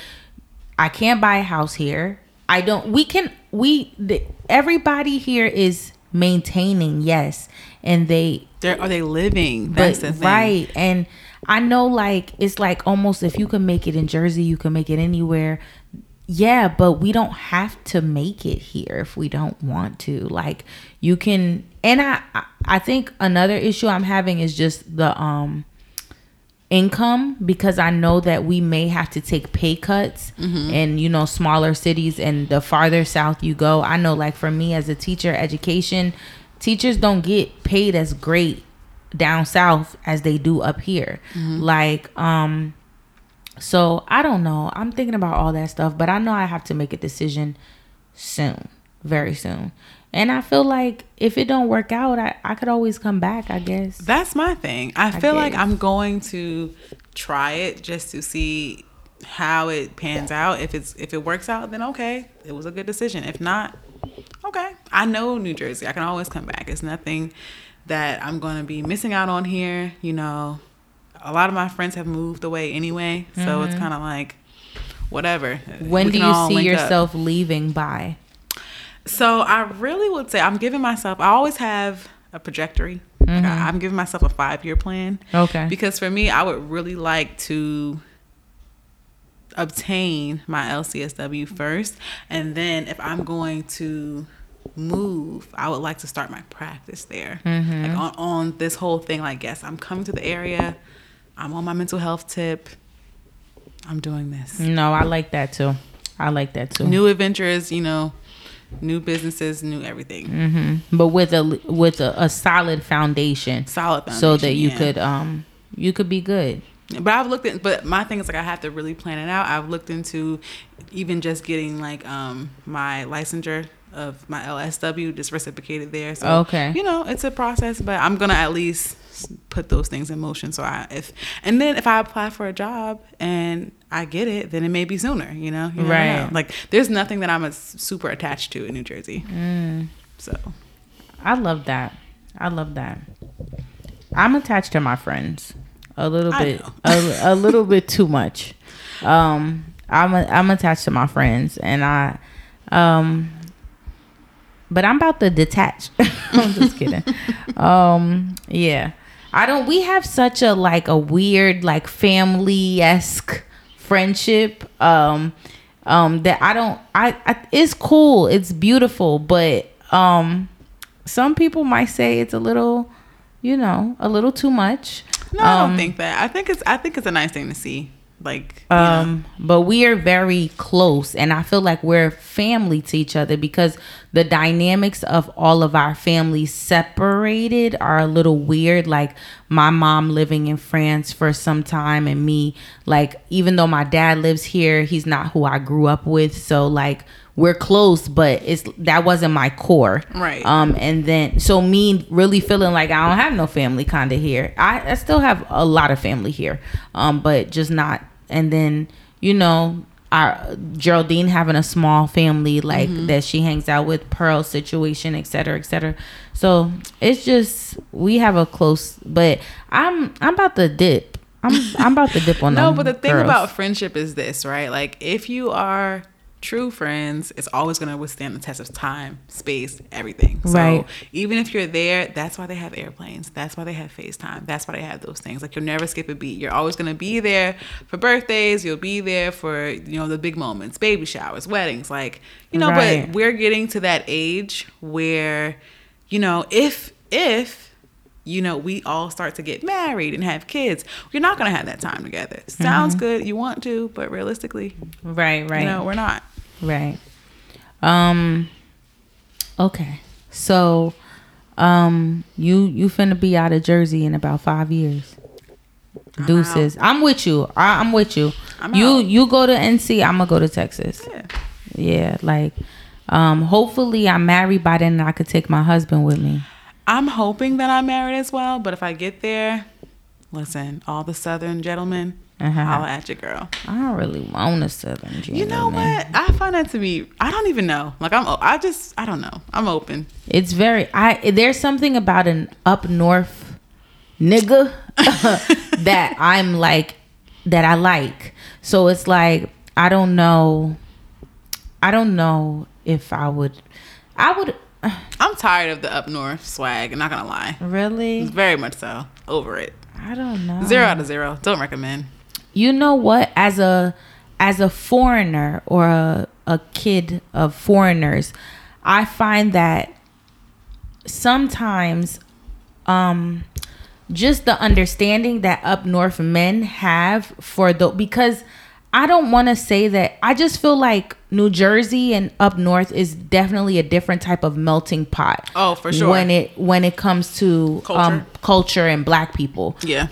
I can't buy a house here. I don't, we can, we, the, everybody here is maintaining, yes, and they They're, are they living? That's but, the thing, right? And I know, like, it's like almost if you can make it in Jersey, you can make it anywhere. Yeah, but we don't have to make it here if we don't want to. Like, you can, and I, I think another issue I'm having is just the um income, because I know that we may have to take pay cuts mm-hmm. and, you know, smaller cities, and the farther south you go. I know, like, for me as a teacher, education. Teachers don't get paid as great down south as they do up here. Mm-hmm. Like, um, so I don't know. I'm thinking about all that stuff, but I know I have to make a decision soon, very soon. And I feel like if it don't work out, I, I could always come back, I guess. That's my thing. I, I feel guess. like I'm going to try it just to see how it pans yeah. out. If it's if it works out, then okay, it was a good decision. If not, okay, I know New Jersey. I can always come back. It's nothing that I'm going to be missing out on here. You know, a lot of my friends have moved away anyway, so mm-hmm. it's kind of like whatever. When do you see yourself up. leaving by? So I really would say I'm giving myself, I always have a trajectory. Mm-hmm. Like I, I'm giving myself a five-year plan. Okay. Because for me, I would really like to obtain my L C S W first, and then if I'm going to move, I would like to start my practice there. Mm-hmm. Like on, on this whole thing, like, yes, I'm coming to the area, I'm on my mental health tip, I'm doing this. No, I like that too. I like that too. New adventures, you know, new businesses, new everything. Mm-hmm. But with a with a, a solid foundation, solid foundation, so that you yeah. could um you could be good. But I've looked at. But my thing is like I have to really plan it out. I've looked into even just getting like um my licensure of my L S W just reciprocated there. So okay. you know it's a process, but I'm gonna at least put those things in motion. So I if and then if I apply for a job and I get it, then it may be sooner. You know, you right? Know. Like there's nothing that I'm a super attached to in New Jersey. Mm. So I love that. I love that. I'm attached to my friends. A little I bit, a, a little bit too much. Um, I'm a, I'm attached to my friends, and I, um, but I'm about to detach. I'm just kidding. Um, yeah, I don't. We have such a like a weird like family-esque friendship. Um, um, that I don't. I, I it's cool. It's beautiful, but um, some people might say it's a little, you know, a little too much. No, um, I don't think that. I think it's I think it's a nice thing to see. Like, um, know. But we are very close, and I feel like we're family to each other because the dynamics of all of our families separated are a little weird. Like my mom living in France for some time, and me, like, even though my dad lives here, he's not who I grew up with. So like we're close, but it's that wasn't my core, right? Um, and then so me really feeling like I don't have no family kind of here. I, I still have a lot of family here, um, but just not. And then you know, our Geraldine having a small family like mm-hmm. that she hangs out with, Pearl situation, et cetera, et cetera. So it's just we have a close, but I'm I'm about to dip. I'm I'm about to dip on no. But the thing girls. About friendship is this, right? Like if you are true friends, it's always going to withstand the test of time, space, everything. So right. even if you're there, that's why they have airplanes. That's why they have FaceTime. That's why they have those things. Like you'll never skip a beat. You're always going to be there for birthdays. You'll be there for, you know, the big moments, baby showers, weddings, like, you know, right. But we're getting to that age where, you know, if, if, you know, we all start to get married and have kids. You're not going to have that time together. Sounds mm-hmm. good. You want to, but realistically. Right, right. You know, we're not. Right. Um, okay. So um, you you finna be out of Jersey in about five years. I'm Deuces. Out. I'm with you. I, I'm with you. I'm you out. You go to N C. I'm going to go to Texas. Yeah. Yeah. Like, um, hopefully I'm married by then and I could take my husband with me. I'm hoping that I'm married as well, but if I get there, listen, all the Southern gentlemen, uh-huh. I'll at your girl. I don't really want a Southern gentleman. You know what? I find that to be, I don't even know. Like, I'm, I just, I don't know. I'm open. It's very, I, there's something about an up north nigga that I'm like, that I like. So it's like, I don't know. I don't know if I would, I would, I'm tired of the up north swag. I'm not gonna lie. Really? Very much so. Over it. I don't know. Zero out of zero. Don't recommend. You know what? As a as a foreigner or a, a kid of foreigners, I find that sometimes um, just the understanding that up north men have for the because. I don't want to say that. I just feel like New Jersey and up north is definitely a different type of melting pot. Oh, for sure. When it when it comes to culture, um, culture and black people. Yeah.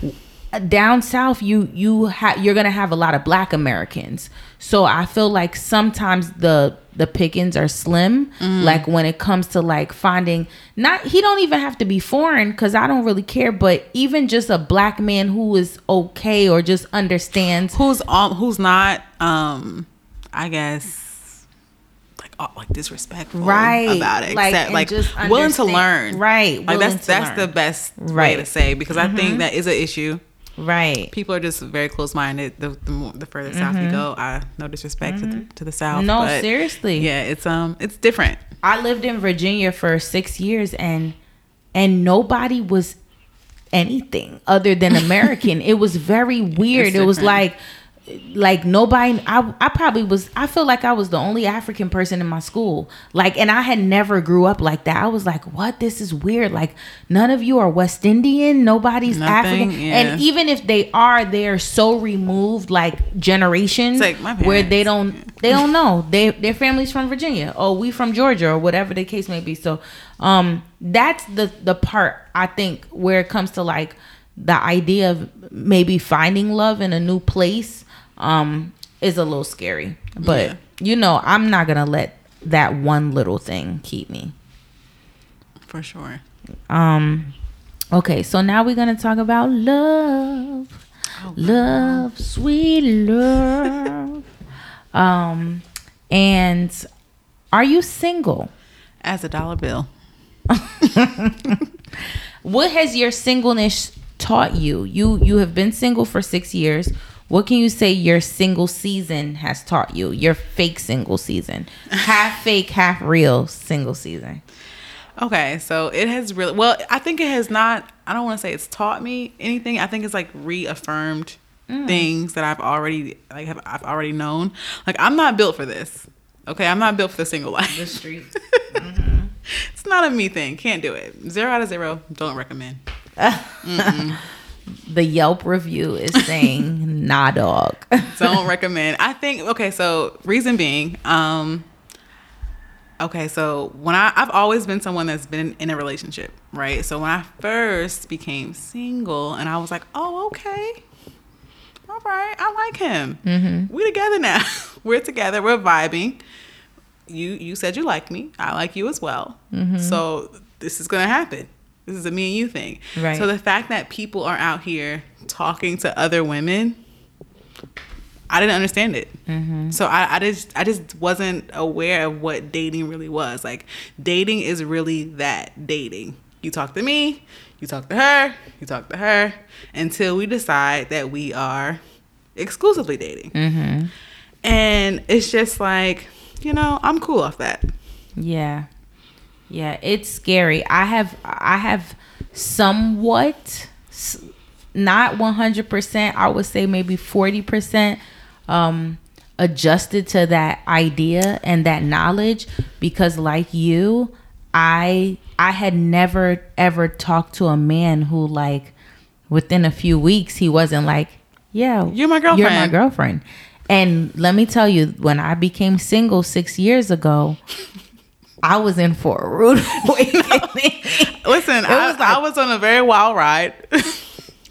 Down south, you you ha- you're gonna have a lot of black Americans. So I feel like sometimes the the pickings are slim. Mm. Like when it comes to like finding not he don't even have to be foreign because I don't really care. But even just a black man who is okay or just understands who's um who's not um I guess like oh, like disrespectful right. about it, like, except like willing to learn right. Like that's that's learn. The best right. way to say because mm-hmm. I think that is an issue. Right, people are just very close-minded. The the, more, the further south mm-hmm. you go, I no disrespect mm-hmm. to, the, to the south. No, but seriously. Yeah, it's um, it's different. I lived in Virginia for six years, and and nobody was anything other than American. It was very weird. It was like like nobody, I, I probably was, I feel like I was the only African person in my school. Like, and I had never grew up like that. I was like, what? This is weird. Like, none of you are West Indian. Nobody's Nothing, African. Yeah. And even if they are, they're so removed, like generations like where they don't, they don't know. They, their family's from Virginia or we from Georgia or whatever the case may be. So, um, that's the, the part I think where it comes to like the idea of maybe finding love in a new place. Um, is a little scary, but yeah. you know, I'm not gonna let that one little thing keep me. For sure. Um, okay, so now we're gonna talk about love, oh, love, God. Sweet love. um, and are you single? As a dollar bill. What has your singleness taught you? You you have been single for six years. What can you say your single season has taught you? Your fake single season. Half fake, half real single season. Okay, so it has really... Well, I think it has not... I don't want to say it's taught me anything. I think it's like reaffirmed mm. things that I've already... Like, have, I've already known. Like, I'm not built for this. Okay, I'm not built for the single life. The street. Mm-hmm. It's not a me thing. Can't do it. Zero out of zero. Don't recommend. Mm-mm. The Yelp review is saying nah dog. Don't recommend. I think okay, so reason being, um okay, so when I I've always been someone that's been in a relationship, right? So when I first became single and I was like, oh, okay. All right, I like him. Mm-hmm. We're together now. We're together, we're vibing. You you said you like me. I like you as well. Mm-hmm. So this is gonna happen. This is a me and you thing. Right. So the fact that people are out here talking to other women, I didn't understand it. Mm-hmm. So I, I just I just wasn't aware of what dating really was. Like, dating is really that dating. You talk to me, you talk to her, you talk to her, until we decide that we are exclusively dating. Mm-hmm. And it's just like, you know, I'm cool off that. Yeah. Yeah, it's scary. I have I have somewhat, not one hundred percent, I would say maybe forty percent um, adjusted to that idea and that knowledge because like you, I I had never ever talked to a man who like within a few weeks he wasn't like, yeah, you're my girlfriend. You're my girlfriend. And let me tell you, when I became single six years ago, I was in for a rude awakening. Listen, I, like, I was on a very wild ride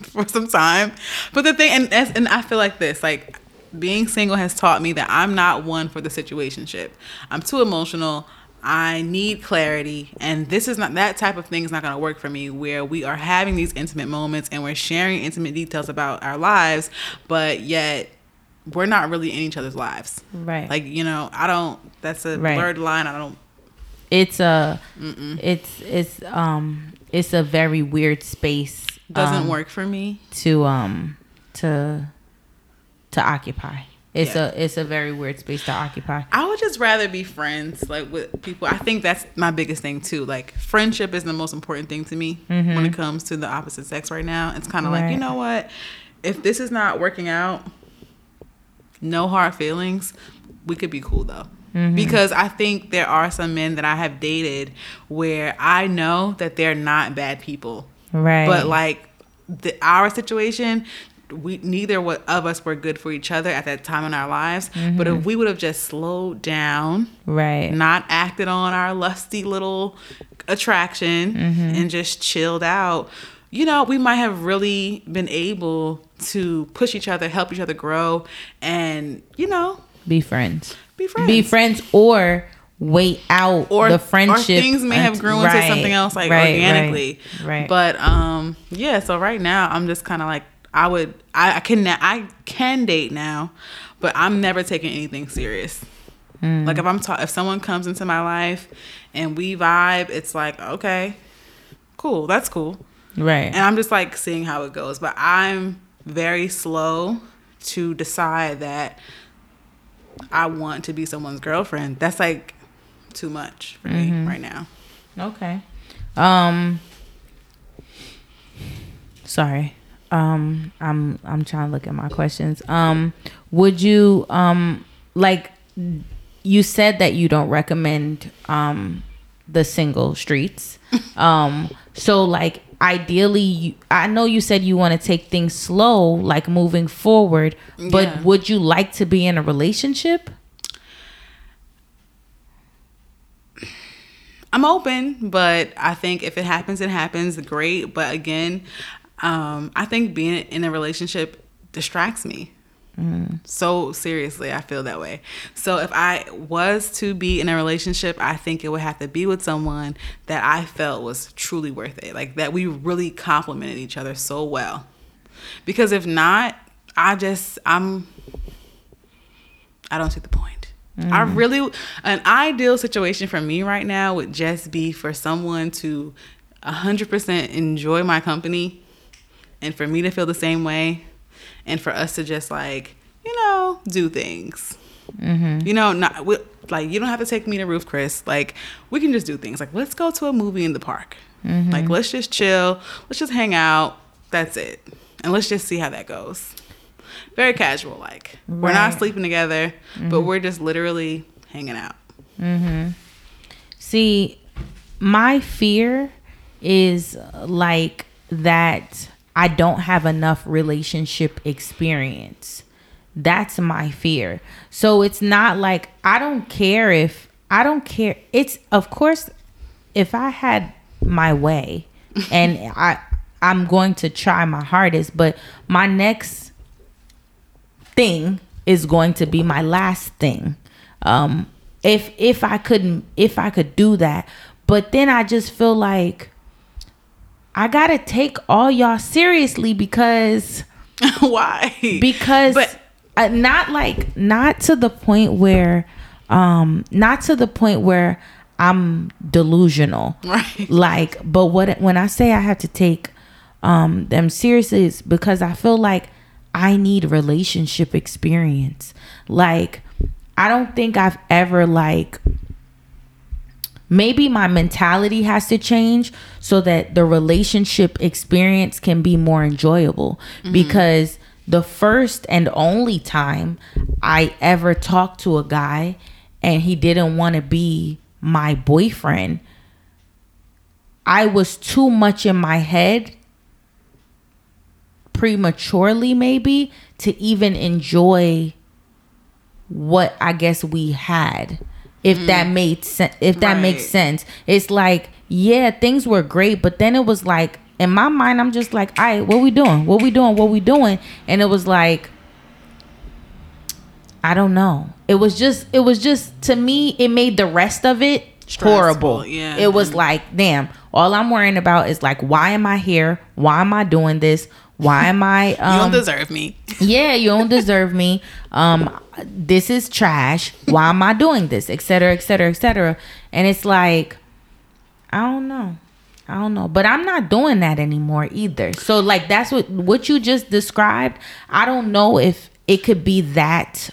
for some time. But the thing, and and I feel like this, like being single has taught me that I'm not one for the situationship. I'm too emotional. I need clarity. And this is not, that type of thing is not going to work for me where we are having these intimate moments and we're sharing intimate details about our lives, but yet we're not really in each other's lives. Right. Like, you know, I don't, that's a right. blurred line. I don't. It's a, Mm-mm. it's, it's, um, it's a very weird space. Doesn't um, work for me to, um, to, to occupy. It's yeah. a, it's a very weird space to occupy. I would just rather be friends, like with people. I think that's my biggest thing too. Like friendship is the most important thing to me mm-hmm. when it comes to the opposite sex right now. It's kind of right. like, you know what, if this is not working out, no hard feelings. We could be cool though. Mm-hmm. Because I think there are some men that I have dated where I know that they're not bad people. Right. But like the, our situation, we neither of us were good for each other at that time in our lives. Mm-hmm. But if we would have just slowed down, right, not acted on our lusty little attraction mm-hmm. and just chilled out, you know, we might have really been able to push each other, help each other grow and, you know, be friends. Be friends. Be friends or wait out or, the friendship. Or things may have grown right, into something else like right, organically. Right, right. But um, yeah, so right now I'm just kind of like, I would, I, I can I can date now, but I'm never taking anything serious. Mm. Like if I'm ta- if someone comes into my life and we vibe, it's like, okay, cool. That's cool. Right. And I'm just like seeing how it goes. But I'm very slow to decide that I want to be someone's girlfriend. That's like too much for mm-hmm. me right now. Okay. Um sorry. um, I'm I'm trying to look at my questions. Um, would you um like you said that you don't recommend um the single Streets. Um, so like ideally, you, I know you said you want to take things slow, like moving forward. But yeah. would you like to be in a relationship? I'm open, but I think if it happens, it happens. Great. But again, um, I think being in a relationship distracts me. Mm. So seriously, I feel that way. So if I was to be in a relationship, I think it would have to be with someone that I felt was truly worth it. Like that we really complemented each other so well. Because if not, I just, I'm, I don't see the point. Mm. I really, an ideal situation for me right now would just be for someone to one hundred percent enjoy my company and for me to feel the same way and for us to just like, you know, do things. Mm-hmm. You know, not we, like you don't have to take me to Roof, Chris. Like we can just do things. Like let's go to a movie in the park. Mm-hmm. Like let's just chill. Let's just hang out. That's it. And let's just see how that goes. Very casual, like right. We're not sleeping together, mm-hmm. but we're just literally hanging out. Mm-hmm. See, my fear is like that I don't have enough relationship experience. That's my fear. So it's not like I don't care if I don't care. It's of course, if I had my way, and I I'm going to try my hardest, but my next thing is going to be my last thing. Um, if if I couldn't, if I could do that, but then I just feel like I gotta take all y'all seriously because why? Because but, uh, not like not to the point where, um, not to the point where I'm delusional, right? Like, but what when I say I have to take um, them seriously, it's because I feel like I need relationship experience. Like, I don't think I've ever like, maybe my mentality has to change so that the relationship experience can be more enjoyable. Mm-hmm. Because the first and only time I ever talked to a guy and he didn't want to be my boyfriend, I was too much in my head prematurely maybe to even enjoy what I guess we had, if mm. that made sense, if that right. makes sense. It's like, yeah, things were great, but then it was like in my mind I'm just like, all right, what we doing what we doing what we doing and it was like I don't know, it was just it was just to me it made the rest of it stressful. Horrible. Yeah. It was like, damn, all I'm worrying about is like, why am I here? Why am I doing this? Why am I? Um, you don't deserve me. Yeah, you don't deserve me. Um, this is trash. Why am I doing this? Et cetera, et cetera, et cetera. And it's like, I don't know. I don't know. But I'm not doing that anymore either. So like, that's what, what you just described. I don't know if it could be that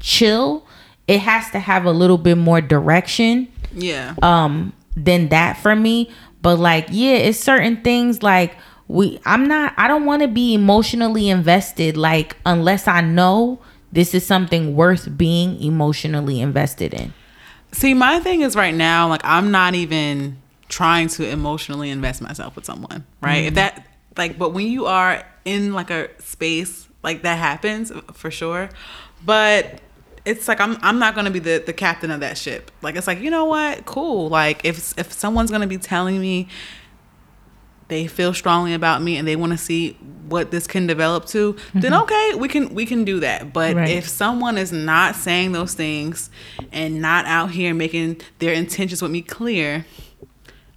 chill. It has to have a little bit more direction. Yeah. Um, than that for me. But like, yeah, it's certain things like, We, I'm not, I don't want to be emotionally invested, like, unless I know this is something worth being emotionally invested in. See, my thing is right now, like, I'm not even trying to emotionally invest myself with someone, right? Mm-hmm. If that, like, but when you are in, like, a space, like, that happens, for sure. But it's like, I'm I'm not going to be the, the captain of that ship. Like, it's like, you know what? Cool. Like, if if someone's going to be telling me they feel strongly about me and they want to see what this can develop to, mm-hmm. then okay, we can we can do that. But right. if someone is not saying those things and not out here making their intentions with me clear,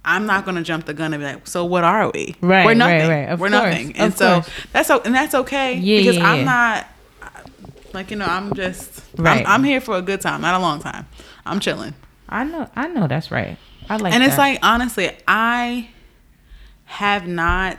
I'm not going to jump the gun and be like, so what are we? Right, We're nothing. Right, right. Of We're course, nothing. And of so course. that's and that's okay yeah, because yeah, I'm yeah. not like, you know, I'm just right. I'm, I'm here for a good time, not a long time. I'm chilling. I know I know that's right. I like and that. And it's like, honestly, I have not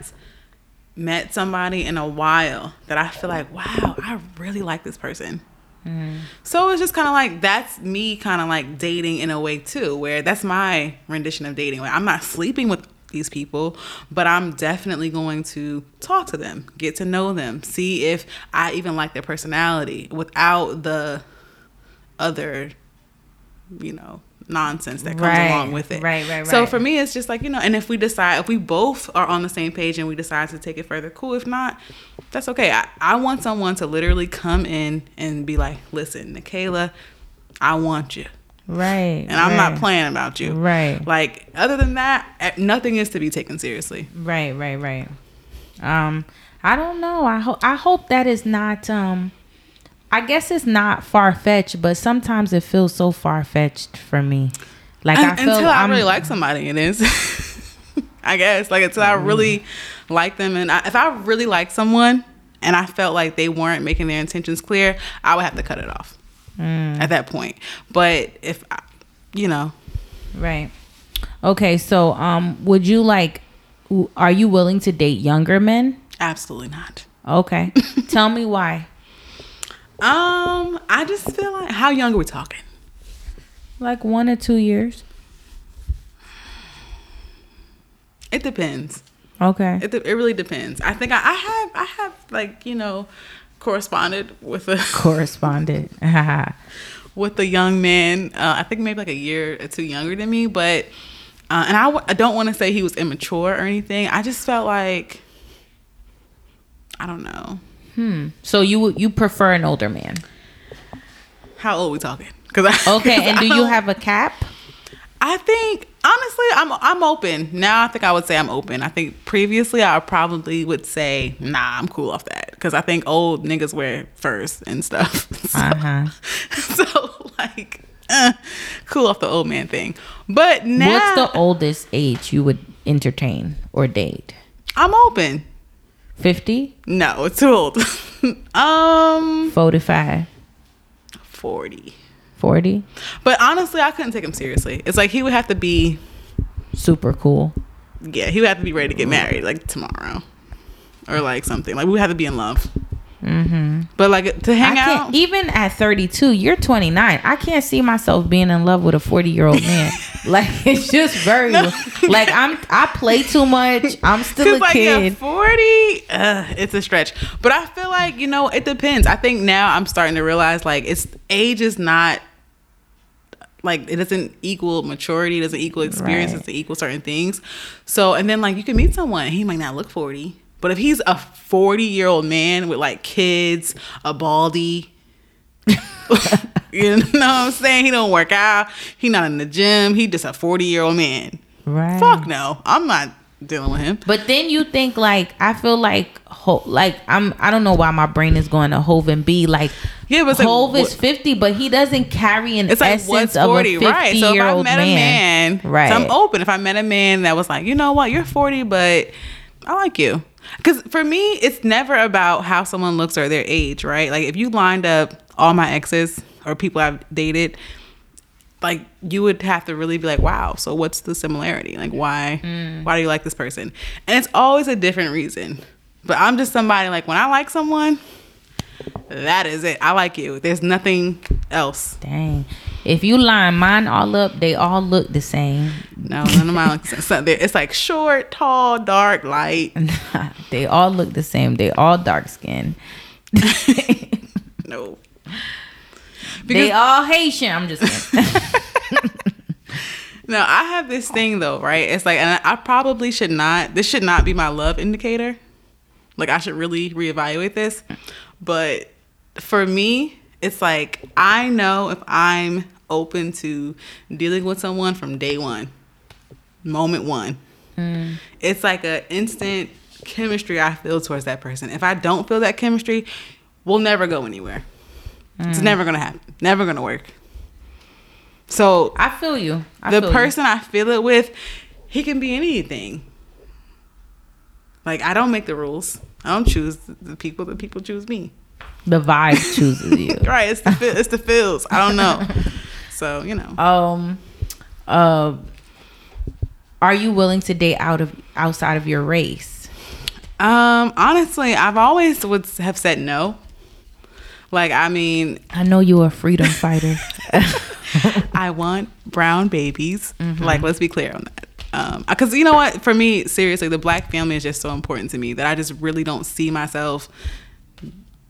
met somebody in a while that I feel like, wow, I really like this person. Mm. So it's just kind of like, that's me kind of like dating in a way too, where that's my rendition of dating. Like, I'm not sleeping with these people, but I'm definitely going to talk to them, get to know them, see if I even like their personality without the other, you know, nonsense that comes right, along with it. Right, right, right. So for me, it's just like, you know, and if we decide, if we both are on the same page and we decide to take it further, cool. If not, that's okay. I, I want someone to literally come in and be like, listen, Nikayla, I want you. Right. And I'm right. not playing about you. Right. Like, other than that, nothing is to be taken seriously. Right, right, right. Um, I don't know. I hope, I hope that is not, um, I guess it's not far-fetched, but sometimes it feels so far-fetched for me. Like, and, I feel until I'm, I really like somebody, it is. I guess. Like, until I really like them. And I, if I really like someone and I felt like they weren't making their intentions clear, I would have to cut it off mm. at that point. But if, I, you know. Right. Okay, so um, would you like, are you willing to date younger men? Absolutely not. Okay. Tell me why. Um, I just feel like, how young are we talking? Like one or two years. It depends. Okay. It de- it really depends. I think I, I have I have like, you know, corresponded with a corresponded with a young man. Uh, I think maybe like a year or two younger than me, but uh, and I, w- I don't want to say he was immature or anything. I just felt like, I don't know. Hmm. So you you prefer an older man? How old are we talking? Cause I, okay. Cause and do you have a cap? I think honestly, I'm I'm open now. I think I would say I'm open. I think previously I probably would say nah, I'm cool off that because I think old niggas wear furs and stuff. So, uh huh. So like, uh, cool off the old man thing. But now, what's the oldest age you would entertain or date? I'm open. fifty? No, it's too old. um, forty-five. forty. forty? But honestly, I couldn't take him seriously. It's like he would have to be... super cool. Yeah, he would have to be ready to get married, like, tomorrow. Or, like, something. Like, we would have to be in love. Mm-hmm. But, like, to hang out... Even at thirty-two, you're twenty-nine. I can't see myself being in love with a forty-year-old man. Like, it's just very... No. Like, I'm, I play too much. I'm still a like, kid. Because, like, forty, uh, it's a stretch. But I feel like, you know, it depends. I think now I'm starting to realize, like, it's age is not... like, it doesn't equal maturity. It doesn't equal experience. Right. It doesn't equal certain things. So, and then, like, you can meet someone. He might not look forty. But if he's a forty-year-old man with, like, kids, a baldy, you know what I'm saying? He don't work out. He not in the gym. He just a forty-year-old man. Right. Fuck no. I'm not dealing with him. But then you think, like, I feel like, ho- like, I'm, I don't know why my brain is going to Hov and B. Like, yeah, but Hov like, is fifty, but he doesn't carry an it's essence like, what's forty? Of a fifty-year-old right. So if I met man, a man, right. So I'm open. If I met a man that was like, you know what, you're forty, but I like you. Because for me, it's never about how someone looks or their age, right? Like, if you lined up all my exes or people I've dated, like, you would have to really be like, wow, so what's the similarity? Like, why mm. why do you like this person? And it's always a different reason. But I'm just somebody, like, when I like someone, that is it. I like you. There's nothing else. Dang. If you line mine all up, they all look the same. No, none of mine look the same. It's like short, tall, dark, light. They all look the same. They all dark skin. No. Because they all Haitian. I'm just kidding. No, I have this thing, though, right? It's like, and I probably should not, this should not be my love indicator. Like, I should really reevaluate this. But for me, it's like, I know if I'm open to dealing with someone from day one, moment one. Mm. It's like an instant chemistry I feel towards that person. If I don't feel that chemistry, we'll never go anywhere. Mm. It's never going to happen. Never going to work. So I feel you. I the feel person you. I feel it with, he can be anything. Like, I don't make the rules. I don't choose the people. The people choose me. The vibe chooses you. Right. It's the it's the feels. I don't know. So, you know. Um, uh, are you willing to date out of outside of your race? Um, honestly, I've always would have said no. Like, I mean, I know you're a freedom fighter. I want brown babies. Mm-hmm. Like, let's be clear on that. Um, because you know what, for me, seriously, the black family is just so important to me that I just really don't see myself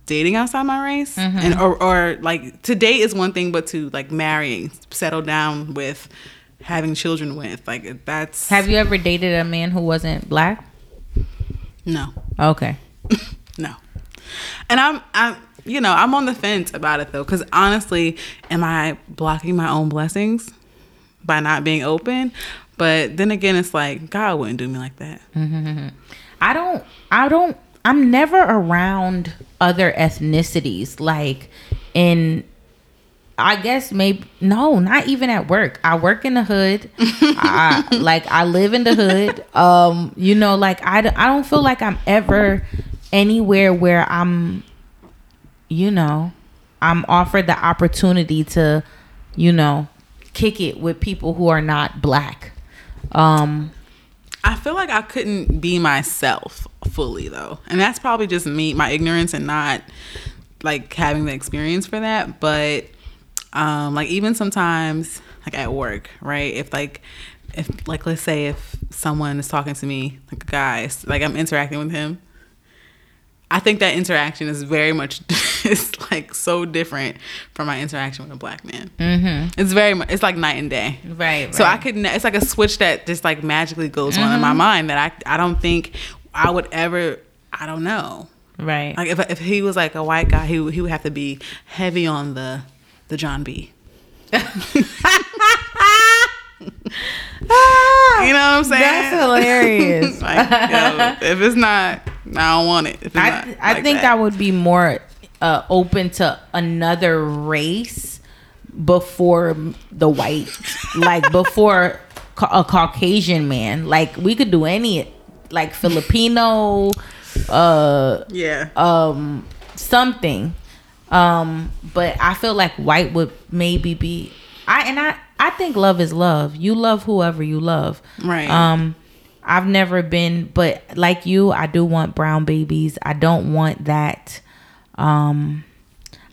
dating outside my race. Mm-hmm. And or, or like to date is one thing, but to like marry, settle down with, having children with, like that's. Have you ever dated a man who wasn't black? No. Okay. No. And I'm, I'm, you know, I'm on the fence about it though, because honestly, am I blocking my own blessings by not being open? But then again, it's like, God wouldn't do me like that. Mm-hmm. I don't, I don't, I'm never around other ethnicities. Like in, I guess maybe, no, not even at work. I work in the hood. I, like I live in the hood. Um, you know, like I, I don't feel like I'm ever anywhere where I'm, you know, I'm offered the opportunity to, you know, kick it with people who are not black. Um, I feel like I couldn't be myself fully though. And that's probably just me, my ignorance and not like having the experience for that. But um, like even sometimes like at work, right? If like, if like, let's say if someone is talking to me, like guys, like I'm interacting with him. I think that interaction is very much, it's like so different from my interaction with a black man. Mm-hmm. It's very much, it's like night and day. Right, right. So I could, it's like a switch that just like magically goes mm-hmm. on in my mind that I I don't think I would ever, I don't know. Right. Like if if he was like a white guy, he, he would have to be heavy on the, the John B. You know what I'm saying? That's hilarious. Like, yo, if it's not, I don't want it. If it's I, not I like think that. I would be more uh, open to another race before the white, like before ca- a Caucasian man. Like we could do any, like Filipino, uh, yeah, um, something. Um, but I feel like white would maybe be. I and I. I think love is love. You love whoever you love. Right. Um, I've never been, but like you, I do want brown babies. I don't want that. Um,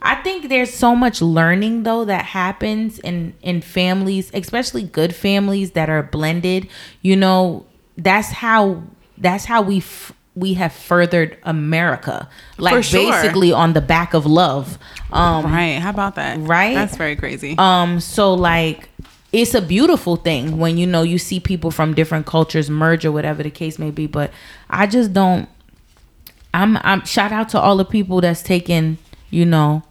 I think there's so much learning though that happens in, in families, especially good families that are blended. You know, that's how that's how we f- we have furthered America, like for sure. Basically on the back of love. Um, right. How about that? Right. That's very crazy. Um. So like. It's a beautiful thing when, you know, you see people from different cultures merge or whatever the case may be. But I just don't. I'm I'm shout out to all the people that's taking, you know,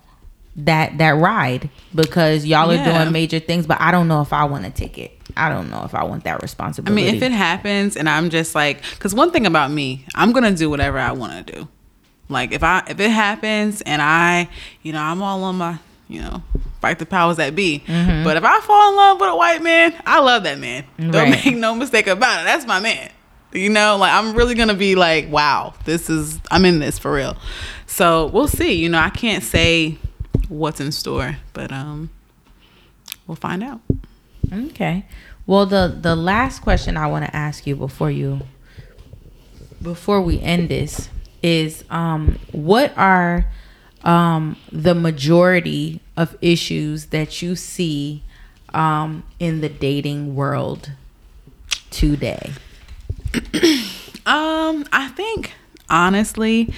that that ride because y'all yeah. are doing major things. But I don't know if I want to take it. I don't know if I want that responsibility. I mean, if it happens and I'm just like, because one thing about me, I'm going to do whatever I want to do. Like if I if it happens and I, you know, I'm all on my, you know, fight the powers that be. Mm-hmm. But if I fall in love with a white man, I love that man. Right. Don't make no mistake about it. That's my man. You know, like I'm really going to be like, wow, this is, I'm in this for real. So we'll see. You know, I can't say what's in store, but um, we'll find out. Okay. Well, the, the last question I want to ask you before you, before we end this is, um, what are, um the majority of issues that you see um in the dating world today? um I think honestly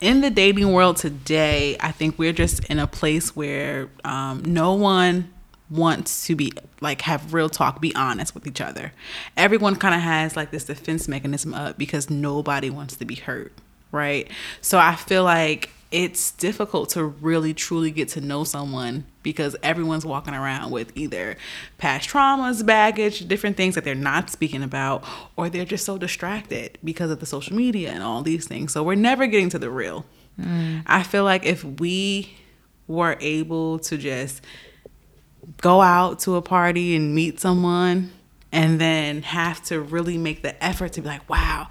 in the dating world today, I think we're just in a place where um no one wants to be like have real talk, be honest with each other. Everyone kind of has like this defense mechanism up because nobody wants to be hurt, right? So I feel like it's difficult to really truly get to know someone because everyone's walking around with either past traumas, baggage, different things that they're not speaking about, or they're just so distracted because of the social media and all these things. So we're never getting to the real. Mm. I feel like if we were able to just go out to a party and meet someone and then have to really make the effort to be like, wow,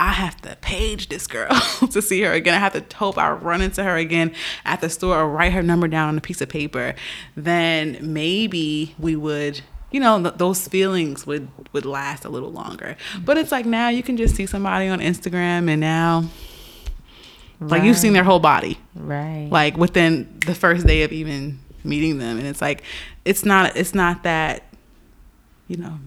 I have to page this girl to see her again. I have to hope I run into her again at the store or write her number down on a piece of paper. Then maybe we would, you know, th- those feelings would, would last a little longer. But it's like now you can just see somebody on Instagram and now, right. Like you've seen their whole body. Right. Like within the first day of even meeting them. And it's like, it's not, it's not that, you know,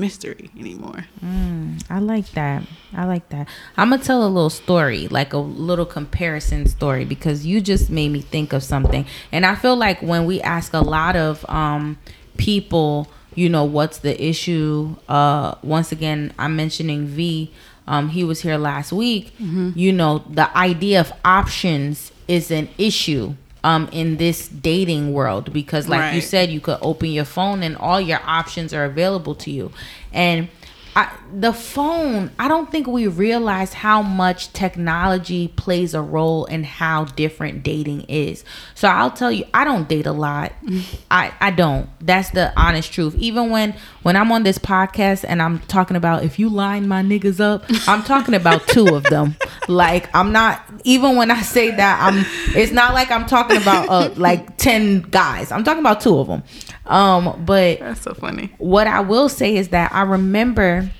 mystery anymore. Mm, I like that. I like that. I'm going to tell a little story, like a little comparison story, because you just made me think of something. And I feel like when we ask a lot of um, people, you know, what's the issue? Uh, once again, I'm mentioning V. Um, he was here last week. Mm-hmm. You know, the idea of options is an issue um, in this dating world, because like right. you said, you could open your phone and all your options are available to you. And I, the phone, I don't think we realize how much technology plays a role in how different dating is. So I'll tell you, I don't date a lot. I, I don't. That's the honest truth. Even when, when I'm on this podcast and I'm talking about if you line my niggas up, I'm talking about two of them. Like, I'm not, even when I say that, I'm, it's not like I'm talking about uh, like ten guys. I'm talking about two of them. Um, but that's so funny. What I will say is that I remember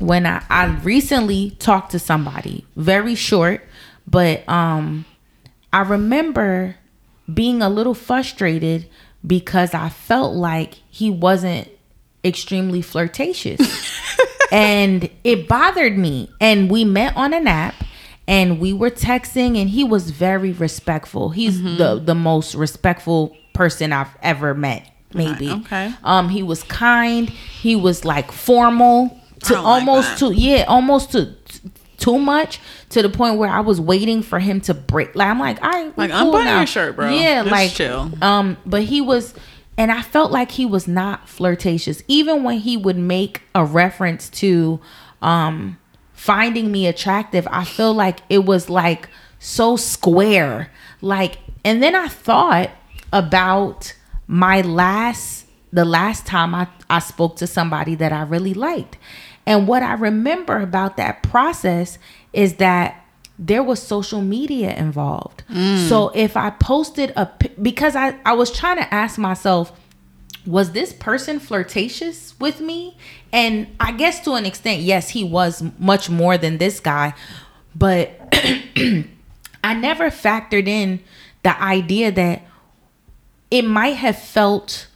when I, I recently talked to somebody, very short, but um, I remember being a little frustrated because I felt like he wasn't extremely flirtatious and it bothered me. And we met on an app. And we were texting and he was very respectful. He's mm-hmm. the, the most respectful person I've ever met, maybe. Right, okay. Um, he was kind. He was like formal to almost like to, yeah, almost to t- too much to the point where I was waiting for him to break. Like, I'm like, all right, like, cool unbutton your shirt, bro. Yeah, just like, chill. Um, but he was, and I felt like he was not flirtatious. Even when he would make a reference to, um, finding me attractive, I feel like it was like so square. Like, and then I thought about my last, the last time I, I spoke to somebody that I really liked. And what I remember about that process is that there was social media involved. Mm. So if I posted a, because I, I was trying to ask myself, was this person flirtatious with me? And I guess to an extent, yes, he was much more than this guy. But I never factored in the idea that it might have felt...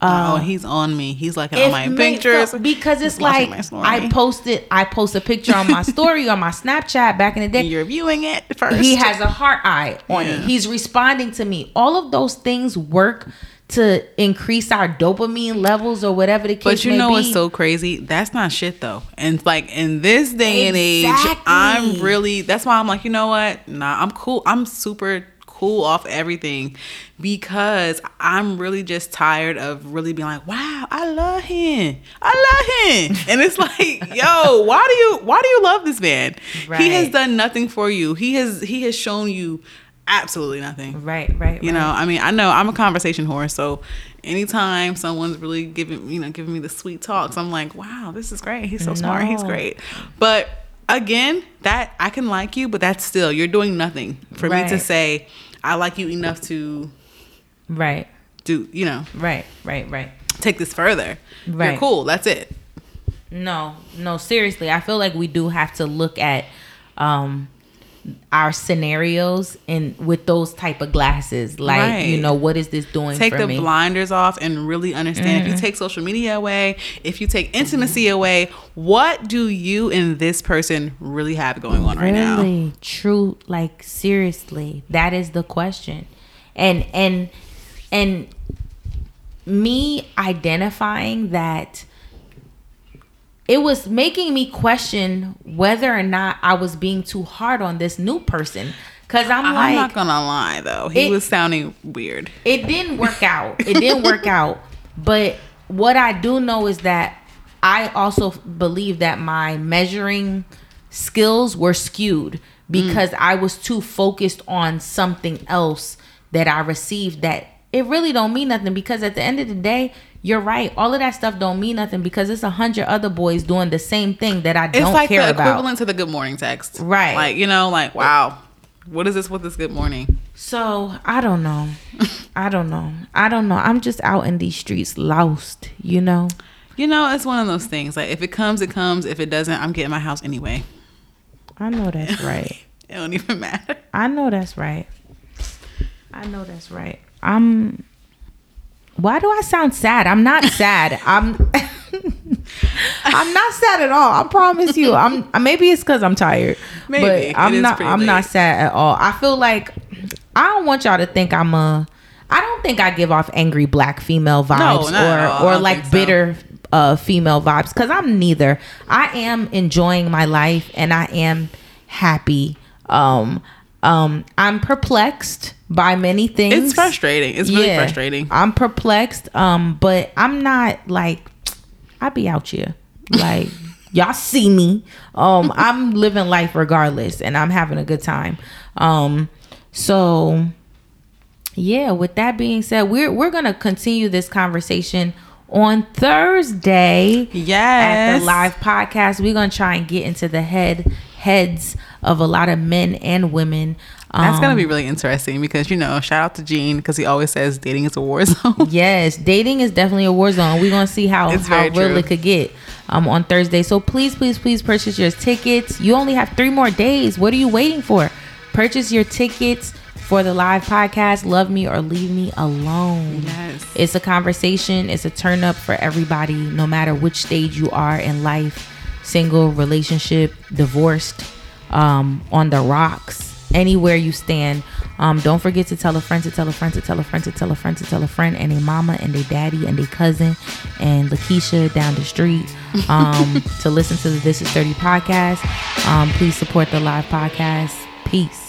Uh, oh, he's on me. He's like on my pictures. Felt, because it's like I posted, I post a picture on my story on my Snapchat back in the day. You're viewing it first. He has a heart eye on yeah. it. He's responding to me. All of those things work to increase our dopamine levels or whatever the case may be. But you know what's so crazy? That's not shit though. And like in this day exactly. and age, I'm really, that's why I'm like, you know what? Nah, I'm cool. I'm super cool off everything because I'm really just tired of really being like, wow, I love him. I love him. And it's like, yo, why do you, why do you love this man? Right. He has done nothing for you. He has, he has shown you absolutely nothing. Right, right. You right. know, I mean, I know I'm a conversation whore, so anytime someone's really giving, you know, giving me the sweet talks, I'm like, wow, this is great. He's so no. smart. He's great. But again, that I can like you, but that's still, you're doing nothing for right. me to say I like you enough to, right? Do you know? Right, right, right. Take this further. Right. You're cool. That's it. No, no. Seriously, I feel like we do have to look at, um. our scenarios and with those type of glasses, like right. you know, what is this doing take for the me? Blinders off and really understand mm-hmm. if you take social media away, if you take intimacy mm-hmm. away, what do you and this person really have going on really, right now? Really, true, like seriously, that is the question. And and and me identifying that, it was making me question whether or not I was being too hard on this new person. Cause I'm like, I'm not gonna lie though. He it, was sounding weird. It didn't work out. It didn't work out. But what I do know is that I also believe that my measuring skills were skewed because mm. I was too focused on something else that I received that it really don't mean nothing, because at the end of the day, you're right. All of that stuff don't mean nothing because it's a hundred other boys doing the same thing that I don't care about. It's like the equivalent to the good morning text. Right. Like, you know, like, wow, what is this with this good morning? So, I don't know. I don't know. I don't know. I'm just out in these streets lost, you know? You know, it's one of those things. Like, if it comes, it comes. If it doesn't, I'm getting my house anyway. I know that's right. It don't even matter. I know that's right. I know that's right. I'm... Why do I sound sad? I'm not sad. I'm I'm not sad at all. I promise you. I'm maybe it's because I'm tired. Maybe. But I'm it not. I'm late. Not sad at all. I feel like I don't want y'all to think I'm a. I don't think I give off angry black female vibes no, or or like bitter so. uh, female vibes because I'm neither. I am enjoying my life and I am happy. Um, um, I'm perplexed by many things. It's frustrating. It's really yeah, frustrating. I'm perplexed. Um, but I'm not like I be out here like y'all see me. Um, I'm living life regardless and I'm having a good time. Um, so. Yeah, with that being said, we're we're gonna continue this conversation on Thursday. Yes. At the live podcast. We're gonna try and get into the head heads of a lot of men and women. Um, That's gonna be really interesting because you know, shout out to Gene because he always says dating is a war zone. Yes, dating is definitely a war zone. We're gonna see how, how real true. It could get um on Thursday. So please, please, please purchase your tickets. You only have three more days. What are you waiting for? Purchase your tickets. For the live podcast, Love Me or Leave Me Alone. Yes. It's a conversation. It's a turn up for everybody, no matter which stage you are in life. Single, relationship, divorced, um, on the rocks, anywhere you stand. Um, don't forget to tell a friend, to tell a friend, to tell a friend, to tell a friend, to tell a friend, and a mama, and a daddy, and a cousin, and Lakeisha down the street um, to listen to the This Is thirty podcast. Um, please support the live podcast. Peace.